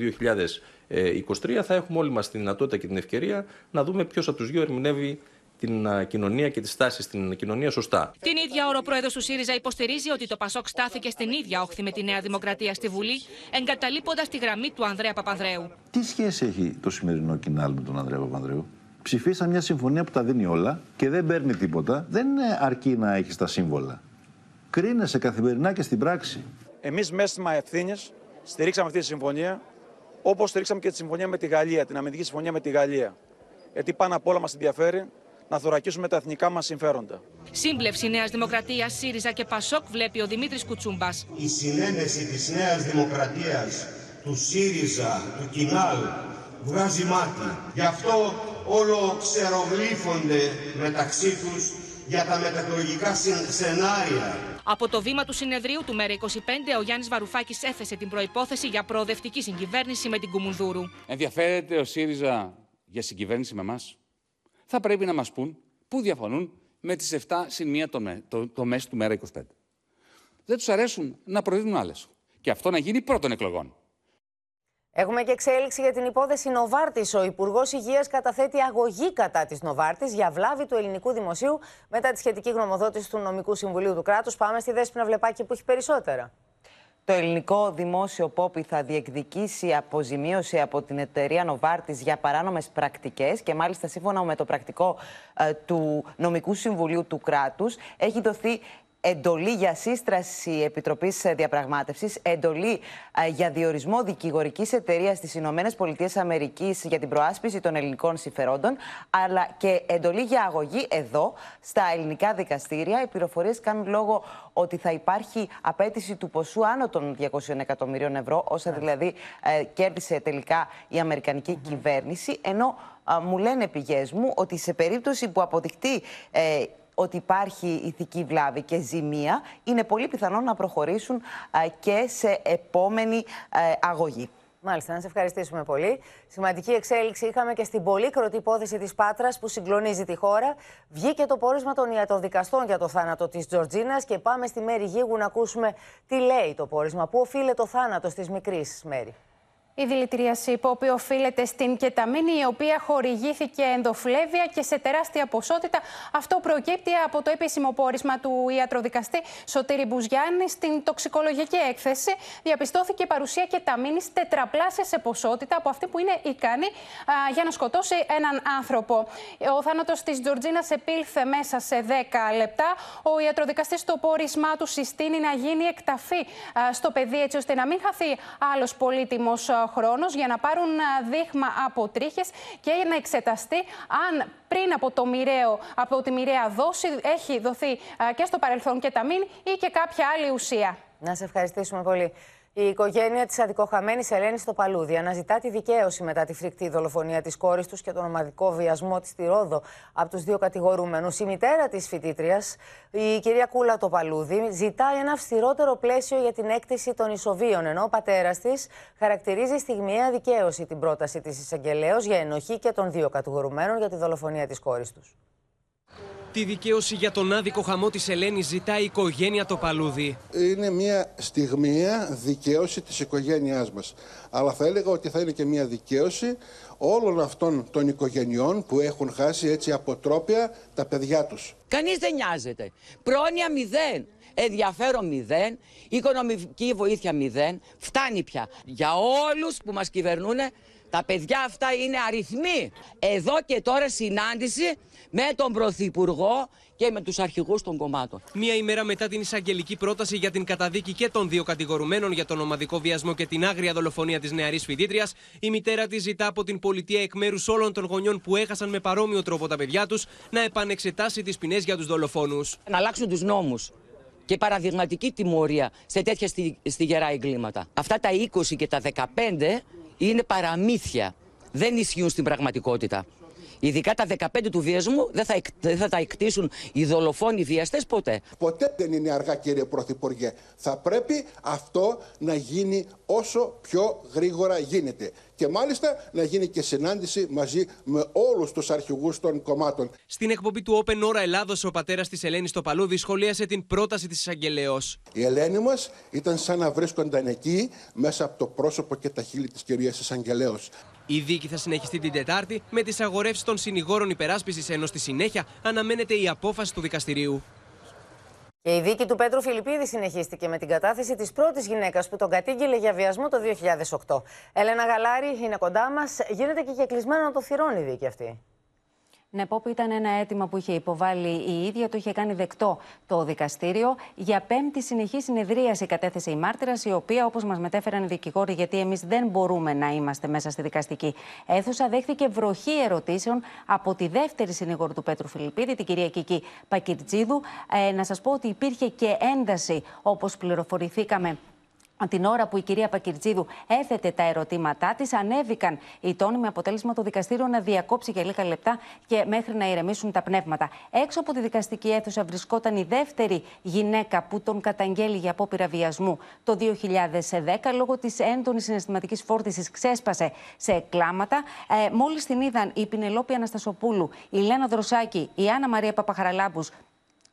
2023 θα έχουμε όλοι μας τη δυνατότητα και την ευκαιρία να δούμε ποιος από τους δύο ερμηνεύει την κοινωνία και τη στάση στην κοινωνία σωστά. Την ίδια ώρα ο πρόεδρος του ΣΥΡΙΖΑ υποστηρίζει ότι το ΠΑΣΟΚ στάθηκε στην ίδια όχθη με τη Νέα Δημοκρατία στη Βουλή, εγκαταλείποντας τη γραμμή του Ανδρέα Παπανδρέου. Τι σχέση έχει το σημερινό κοινάλ με τον Ανδρέα Παπανδρέου? Ψηφίσαν μια συμφωνία που τα δίνει όλα και δεν παίρνει τίποτα. Δεν αρκεί να έχει τα σύμβολα. Κρίνεσαι καθημερινά και στην πράξη. Εμείς μέσα στις ευθύνες στηρίξαμε αυτή τη συμφωνία, όπως στηρίξαμε και τη συμφωνία με τη Γαλλία, την αμυντική συμφωνία με τη Γαλλία. Γιατί πάνω απ' όλα μας ενδιαφέρει να θωρακίσουμε τα εθνικά μας συμφέροντα. Σύμπλευση Νέας Δημοκρατίας, ΣΥΡΙΖΑ και ΠΑΣΟΚ βλέπει ο Δημήτρης Κουτσούμπας. Η συνένεση της Νέας Δημοκρατίας, του ΣΥΡΙΖΑ, του Κινάλ, βγάζει μάτι. Γι' αυτό όλο ξερογλύφονται μεταξύ τους για τα μετακλογικά σενάρια. Από το βήμα του συνεδρίου του ΜέΡΑ25, ο Γιάννης Βαρουφάκης έθεσε την προϋπόθεση για προοδευτική συγκυβέρνηση με την Κουμουνδούρου. Ενδιαφέρεται ο ΣΥΡΙΖΑ για συγκυβέρνηση με εμάς? Θα πρέπει να μας πούν πού διαφωνούν με τις 7 συν 1 τομές του ΜέΡΑ25. Δεν τους αρέσουν να προδίδουν άλλες. Και αυτό να γίνει πρώτων εκλογών. Έχουμε και εξέλιξη για την υπόθεση Νοβάρτης. Ο Υπουργός Υγείας καταθέτει αγωγή κατά της Νοβάρτης για βλάβη του ελληνικού δημοσίου μετά τη σχετική γνωμοδότηση του Νομικού Συμβουλίου του κράτους. Πάμε στη Δέσποινα Βλεπάκη που έχει περισσότερα. Το ελληνικό δημόσιο, Πόπη, θα διεκδικήσει αποζημίωση από την εταιρεία Νοβάρτης για παράνομες πρακτικές και μάλιστα σύμφωνα με το πρακτικό του Νομικού Συμβουλίου του κράτους έχει δοθεί εντολή για σύστραση Επιτροπής Διαπραγμάτευσης, εντολή για διορισμό δικηγορικής εταιρείας στις ΗΠΑ για την προάσπιση των ελληνικών συμφερόντων, αλλά και εντολή για αγωγή εδώ, στα ελληνικά δικαστήρια. Οι πληροφορίες κάνουν λόγο ότι θα υπάρχει απέτηση του ποσού άνω των 200 εκατομμυρίων ευρώ, όσα δηλαδή κέρδισε τελικά η Αμερικανική κυβέρνηση, ενώ μου λένε πηγές μου ότι σε περίπτωση που αποδειχτεί ότι υπάρχει ηθική βλάβη και ζημία, είναι πολύ πιθανό να προχωρήσουν και σε επόμενη αγωγή. Μάλιστα, να σε ευχαριστήσουμε πολύ. Σημαντική εξέλιξη είχαμε και στην πολύκροτη υπόθεση της Πάτρας που συγκλονίζει τη χώρα. Βγήκε το πόρισμα των ιατροδικαστών για το θάνατο της Τζορτζίνας και πάμε στη Μέρη Γίγου να ακούσουμε τι λέει το πόρισμα, πού οφείλεται το θάνατος της μικρής Μέρη. Η δηλητηρίαση Πόπη οφείλεται στην κεταμίνη, η οποία χορηγήθηκε ενδοφλέβεια και σε τεράστια ποσότητα. Αυτό προκύπτει από το επίσημο πόρισμα του ιατροδικαστή Σωτήρη Μπουζιάννη. Στην τοξικολογική έκθεση διαπιστώθηκε η παρουσία κεταμίνης τετραπλάσια σε ποσότητα από αυτή που είναι ικανή για να σκοτώσει έναν άνθρωπο. Ο θάνατος της Τζορτζίνας επήλθε μέσα σε 10 λεπτά. Ο ιατροδικαστής στο πόρισμά του συστήνει να γίνει εκταφή στο παιδί, έτσι ώστε να μην χαθεί άλλος πολύτιμος χρόνος, για να πάρουν δείγμα από τρίχες και να εξεταστεί αν πριν από, από τη μοιραία δόση έχει δοθεί και στο παρελθόν κεταμίνη ή και κάποια άλλη ουσία. Να σε ευχαριστήσουμε πολύ. Η οικογένεια της αδικοχαμένης Ελένης στο Παλούδι αναζητά τη δικαίωση μετά τη φρικτή δολοφονία της κόρης τους και τον ομαδικό βιασμό της στη Ρόδο από τους δύο κατηγορούμενους. Η μητέρα της φοιτήτριας, η κυρία Κούλα το Παλούδι, ζητάει ένα αυστηρότερο πλαίσιο για την έκτηση των ισοβίων, ενώ ο πατέρας της χαρακτηρίζει στιγμιαία δικαίωση την πρόταση της εισαγγελέως για ενοχή και των δύο κατηγορουμένων για τη δολοφονία της κόρης τους. Τη δικαίωση για τον άδικο χαμό της Ελένης ζητά η οικογένεια το Παλούδι. Είναι μια στιγμιαία δικαίωση της οικογένειάς μας. Αλλά θα έλεγα ότι θα είναι και μια δικαίωση όλων αυτών των οικογενειών που έχουν χάσει έτσι αποτρόπια τα παιδιά τους. Κανείς δεν νοιάζεται. Πρόνοια μηδέν. Ενδιαφέρον μηδέν. Οικονομική βοήθεια μηδέν. Φτάνει πια. Για όλους που μας κυβερνούν, τα παιδιά αυτά είναι αριθμοί. Εδώ και τώρα συνάντηση με τον Πρωθυπουργό και με τους αρχηγούς των κομμάτων. Μία ημέρα μετά την εισαγγελική πρόταση για την καταδίκη και των δύο κατηγορουμένων για τον ομαδικό βιασμό και την άγρια δολοφονία της νεαρής φοιτήτριας, η μητέρα της ζητά από την πολιτεία εκ μέρους όλων των γονιών που έχασαν με παρόμοιο τρόπο τα παιδιά τους να επανεξετάσει τις ποινές για τους δολοφόνους. Να αλλάξουν τους νόμους. Και παραδειγματική τιμωρία σε τέτοια στη γερά εγκλήματα. Αυτά τα 20 και τα 15 είναι παραμύθια. Δεν ισχύουν στην πραγματικότητα. Ειδικά τα 15 του βιασμού δεν θα τα εκτίσουν οι δολοφόνοι βιαστές ποτέ. Ποτέ δεν είναι αργά, κύριε Πρωθυπουργέ. Θα πρέπει αυτό να γίνει όσο πιο γρήγορα γίνεται. Και μάλιστα να γίνει και συνάντηση μαζί με όλους τους αρχηγούς των κομμάτων. Στην εκπομπή του Open Ώρα Ελλάδος, ο πατέρας της Ελένης στο Παλούδι σχολίασε την πρόταση της εισαγγελέως. Η Ελένη μας ήταν σαν να βρίσκονταν εκεί, μέσα από το πρόσωπο και τα χείλη της κυρίας εισαγγελέως. Η δίκη θα συνεχιστεί την Τετάρτη με τις αγορεύσεις των συνηγόρων υπεράσπισης, ενώ στη συνέχεια αναμένεται η απόφαση του δικαστηρίου. Και η δίκη του Πέτρου Φιλιππίδη συνεχίστηκε με την κατάθεση της πρώτης γυναίκας που τον κατήγγειλε για βιασμό το 2008. Έλενα Γαλάρη είναι κοντά μας. Γίνεται και κλεισμένο το θυρών η δίκη αυτή. Ναι, Πόπη, ήταν ένα αίτημα που είχε υποβάλει η ίδια, το είχε κάνει δεκτό το δικαστήριο. Για πέμπτη συνεχή συνεδρίαση κατέθεσε η μάρτυρας, η οποία, όπως μας μετέφεραν οι δικηγόροι, γιατί εμείς δεν μπορούμε να είμαστε μέσα στη δικαστική αίθουσα, δέχθηκε βροχή ερωτήσεων από τη δεύτερη συνήγορο του Πέτρου Φιλιππίδη, την κυρία Κική Πακυρτζίδου. Να σας πω ότι υπήρχε και ένταση, όπως πληροφορηθήκαμε, την ώρα που η κυρία Πακυρτζίδου έθετε τα ερωτήματά της. Ανέβηκαν οι τόνοι, με αποτέλεσμα το δικαστήριο να διακόψει για λίγα λεπτά και μέχρι να ηρεμήσουν τα πνεύματα. Έξω από τη δικαστική αίθουσα βρισκόταν η δεύτερη γυναίκα που τον καταγγέλει για απόπειρα βιασμού το 2010. Λόγω της έντονης συναισθηματικής φόρτισης ξέσπασε σε κλάματα. Μόλις την είδαν η Πινελόπη Αναστασοπούλου, η Λένα Δροσάκη, η Άννα Μαρία Παπαχαραλάμπους,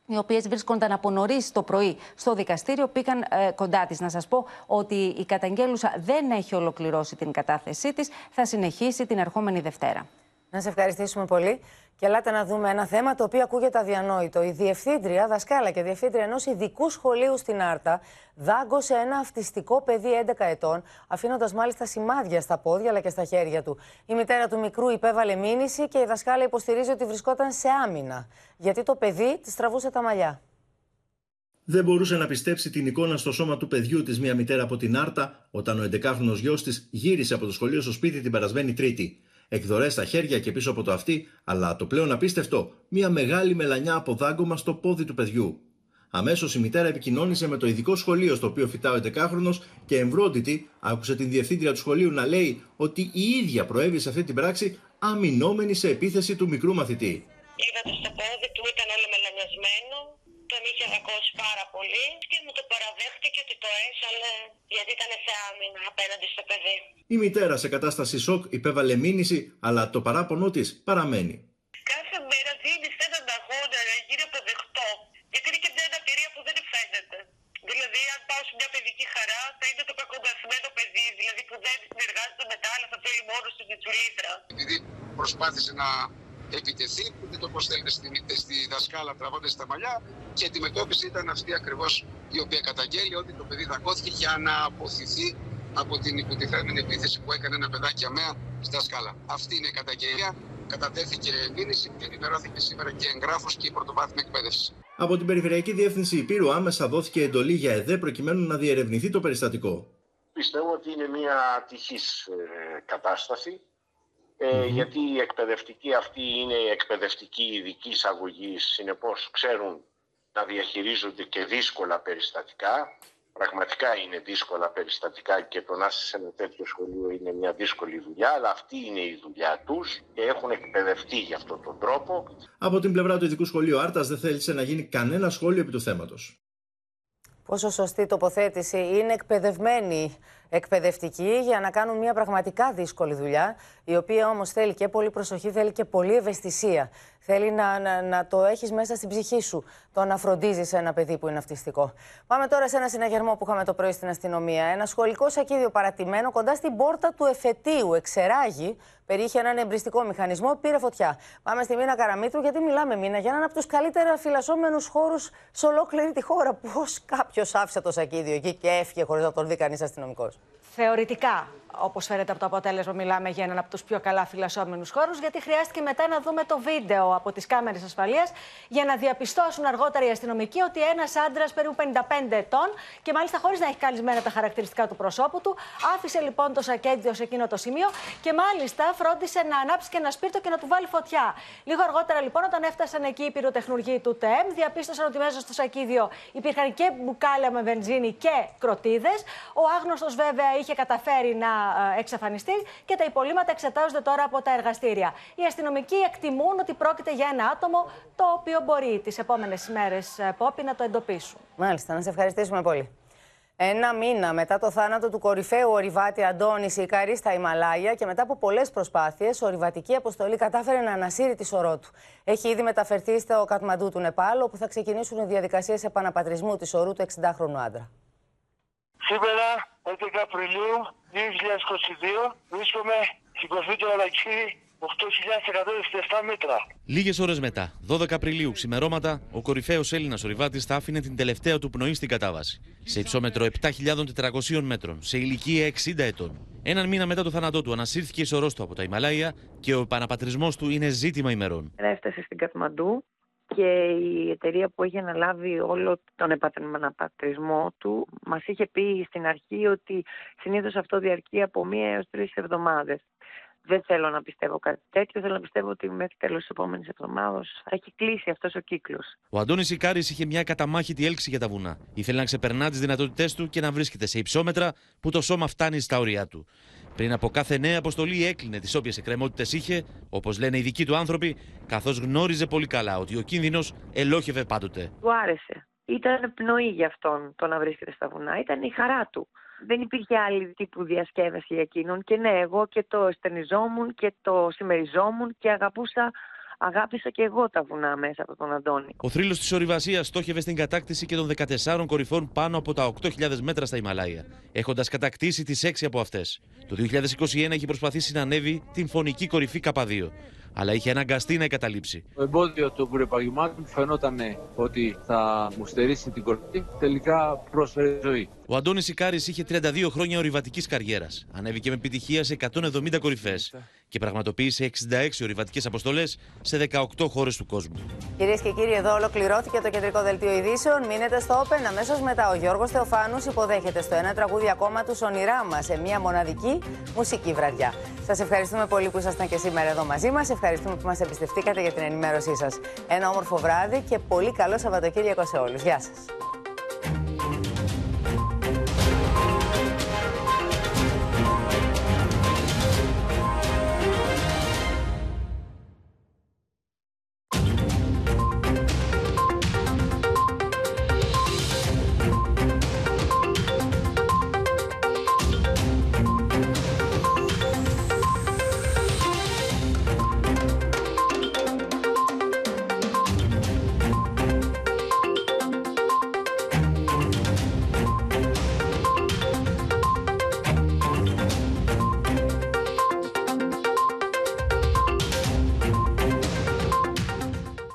οι οποίες βρίσκονταν από νωρίς το πρωί στο δικαστήριο, πήγαν κοντά της. Να σας πω ότι η καταγγέλουσα δεν έχει ολοκληρώσει την κατάθεσή της. Θα συνεχίσει την ερχόμενη Δευτέρα. Να σε ευχαριστήσουμε πολύ. Και ελάτε να δούμε ένα θέμα το οποίο ακούγεται αδιανόητο. Η διευθύντρια, δασκάλα και διευθύντρια ενός ειδικού σχολείου στην Άρτα, δάγκωσε ένα αυτιστικό παιδί 11 ετών, αφήνοντας μάλιστα σημάδια στα πόδια αλλά και στα χέρια του. Η μητέρα του μικρού υπέβαλε μήνυση και η δασκάλα υποστηρίζει ότι βρισκόταν σε άμυνα, γιατί το παιδί της τραβούσε τα μαλλιά. Δεν μπορούσε να πιστέψει την εικόνα στο σώμα του παιδιού της μια μητέρα από την Άρτα, όταν ο 11χρονος γιος της γύρισε από το σχολείο στο σπίτι την περασμένη Τρίτη. Εκδορές στα χέρια και πίσω από το αυτί, αλλά το πλέον απίστευτο, μια μεγάλη μελανιά από δάγκωμα στο πόδι του παιδιού. Αμέσως η μητέρα επικοινώνησε με το ειδικό σχολείο στο οποίο φοιτά ο 11χρονος και εμβρόντιτη άκουσε την διευθύντρια του σχολείου να λέει ότι η ίδια προέβη σε αυτή την πράξη, αμυνόμενη σε επίθεση του μικρού μαθητή. Είδατε στο πόδι του, ήταν όλο μελανιασμένο, τον είχε δαγκώσει πάρα πολύ και μου το παραδέχτηκε ότι το έσαλε γιατί ήταν σε άμυνα απέναντι στο παιδί. Η μητέρα σε κατάσταση σοκ υπέβαλε μήνυση, αλλά το παράπονο της παραμένει. Κάθε μέρα δίνει έναν αγώνα να γίνει αποδεκτό, γιατί είναι και μια αναπηρία που δεν υφαίνεται. Δηλαδή, αν πάω σε μια παιδική τη χαρά θα είναι το κακογκαθημένο παιδί, δηλαδή που δεν συνεργάζεται με τα άλλα, θα τρώει μόνο του τη τσουλίτρα. Επειδή προσπάθησε να επιτεθεί, δεν το προσθέτει στη δασκάλα τραβώντας τα μαλλιά, και η αντιμετώπιση ήταν αυτή ακριβώς η οποία καταγγέλει ότι το παιδί δακώθηκε για να αποθηθεί από την υποτιθέμενη επίθεση που έκανε ένα παιδάκι αμαία στη δασκάλα. Αυτή είναι η καταγγελία. Κατατέθηκε μήνυση και ενημερώθηκε σήμερα και εγγράφος και η πρωτοβάθμια εκπαίδευση. Από την Περιφερειακή Διεύθυνση Ηπείρου άμεσα δόθηκε εντολή για ΕΔΕ προκειμένου να διερευνηθεί το περιστατικό. Πιστεύω ότι είναι μια ατυχής κατάσταση, γιατί οι εκπαιδευτικοί αυτοί είναι εκπαιδευτικοί ειδική αγωγή, συνεπώς ξέρουν να διαχειρίζονται και δύσκολα περιστατικά. Πραγματικά είναι δύσκολα περιστατικά και το να είσαι σε ένα τέτοιο σχολείο είναι μια δύσκολη δουλειά, αλλά αυτή είναι η δουλειά τους και έχουν εκπαιδευτεί γι' αυτόν τον τρόπο. Από την πλευρά του Ειδικού Σχολείου Άρτας δεν θέλησε να γίνει κανένα σχόλιο επί του θέματος. Πόσο σωστή τοποθέτηση. Είναι εκπαιδευμένοι εκπαιδευτικοί για να κάνουν μια πραγματικά δύσκολη δουλειά, η οποία όμως θέλει και πολύ προσοχή, θέλει και πολύ ευαισθησία. Θέλει να το έχεις μέσα στην ψυχή σου, το να φροντίζεις ένα παιδί που είναι αυτιστικό. Πάμε τώρα σε ένα συναγερμό που είχαμε το πρωί στην αστυνομία. Ένα σχολικό σακίδιο παρατημένο κοντά στην πόρτα του εφετείου εξεράγει, περιείχε έναν εμπριστικό μηχανισμό, πήρε φωτιά. Πάμε στη Μίνα Καραμήτρου, γιατί μιλάμε, Μίνα, για έναν από τους καλύτερα φυλασσόμενους χώρους σε ολόκληρη τη χώρα. Πώς κάποιος άφησε το σακίδιο εκεί και έφυγε χωρίς να τον δει κανείς αστυνομικός. Θεωρητικά, όπως φαίνεται από το αποτέλεσμα, μιλάμε για έναν από τους πιο καλά φυλασσόμενους χώρους, γιατί χρειάστηκε μετά να δούμε το βίντεο από τις κάμερες ασφαλείας για να διαπιστώσουν αργότερα οι αστυνομικοί ότι ένας άντρας περίπου 55 ετών, και μάλιστα χωρίς να έχει καλυμμένα τα χαρακτηριστικά του προσώπου του, άφησε λοιπόν το σακέδιο σε εκείνο το σημείο και μάλιστα φρόντισε να ανάψει και ένα σπίρτο και να του βάλει φωτιά. Λίγο αργότερα λοιπόν, όταν έφτασαν εκεί οι πυροτεχνουργοί του ΤΕΜ, διαπίστωσαν ότι μέσα στο σακίδιο υπήρχαν και μπουκάλια με βενζίνη και κροτίδες. Ο άγνωστος βέβαια είχε καταφέρει να εξαφανιστεί και τα υπολείμματα εξετάζονται τώρα από τα εργαστήρια. Οι αστυνομικοί εκτιμούν ότι πρόκειται για ένα άτομο το οποίο μπορεί τις επόμενες ημέρες, Πόπη, να το εντοπίσουν. Μάλιστα, να σε ευχαριστήσουμε πολύ. Ένα μήνα μετά το θάνατο του κορυφαίου ορειβάτη Αντώνη Συκάρη στα Ιμαλάγια και μετά από πολλές προσπάθειες, ορειβατική αποστολή κατάφερε να ανασύρει τη σωρό του. Έχει ήδη μεταφερθεί στο Κατμαντού του Νεπάλ, όπου θα ξεκινήσουν οι διαδικασίες επαναπατρισμού της σωρού του 60χρονου άντρα. Σήμερα, 11 Απριλίου 2022, βρίσκομαι στην κορφή του Αρακίδη, 8.107 μέτρα. Λίγες ώρες μετά, 12 Απριλίου ξημερώματα, ο κορυφαίος Έλληνας ορειβάτης θα άφηνε την τελευταία του πνοή στην κατάβαση. Σε υψόμετρο 7.400 μέτρων, σε ηλικία 60 ετών. Έναν μήνα μετά το θάνατό του, ανασύρθηκε η σωρός του από τα Ιμαλάια και ο επαναπατρισμός του είναι ζήτημα ημερών. Έφτασε στην Κατμαντού και η εταιρεία που έχει αναλάβει όλο τον επαναπατρισμό του μας είχε πει στην αρχή ότι συνήθως αυτό διαρκεί από 1 έως 3 εβδομάδες. Δεν θέλω να πιστεύω κάτι τέτοιο. Θέλω να πιστεύω ότι μέχρι τέλος της επόμενης εβδομάδας θα έχει κλείσει αυτός ο κύκλος. Ο Αντώνης Συκάρης είχε μια καταμάχητη έλξη για τα βουνά. Ήθελε να ξεπερνά τις δυνατότητές του και να βρίσκεται σε υψόμετρα που το σώμα φτάνει στα όρια του. Πριν από κάθε νέα αποστολή έκλεινε τις όποιες εκκρεμότητες είχε, όπως λένε οι δικοί του άνθρωποι, καθώς γνώριζε πολύ καλά ότι ο κίνδυνος ελόχευε πάντοτε. Του άρεσε. Ήταν πνοή για αυτόν το να βρίσκεται στα βουνά. Ήταν η χαρά του. Δεν υπήρχε άλλη τύπου διασκέδαση για εκείνον. Και ναι, εγώ και το στενιζόμουν και το συμμεριζόμουν και αγάπησα και εγώ τα βουνά μέσα από τον Αντώνη. Ο θρύλος της ορειβασίας στόχευε στην κατάκτηση και των 14 κορυφών πάνω από τα 8.000 μέτρα στα Ιμαλάια, έχοντας κατακτήσει τις 6 από αυτές. Το 2021 είχε προσπαθήσει να ανέβει την φωνική κορυφή K2, αλλά είχε αναγκαστεί να εγκαταλείψει. Το εμπόδιο των κουρεπαγημάτων φαινόταν ότι θα μου στερήσει την κορυφή, τελικά πρόσφερε ζωή. Ο Αντώνης Συκάρης είχε 32 χρόνια ορειβατικής καριέρας. Ανέβηκε με επιτυχία σε 170 κορυφές και πραγματοποίησε 66 ορειβατικές αποστολές σε 18 χώρες του κόσμου. Κυρίες και κύριοι, εδώ ολοκληρώθηκε το κεντρικό δελτίο ειδήσεων. Μείνετε στο Open. Αμέσως μετά ο Γιώργος Θεοφάνους υποδέχεται στο ένα τραγούδι ακόμα τους Όνειρά μας, σε μια μοναδική μουσική βραδιά. Σας ευχαριστούμε πολύ που ήσασταν και σήμερα εδώ μαζί μας. Ευχαριστούμε που μας εμπιστευτήκατε για την ενημέρωσή σας. Ένα όμορφο βράδυ και πολύ καλό Σαββατοκύριακο σε όλους. Γεια σας.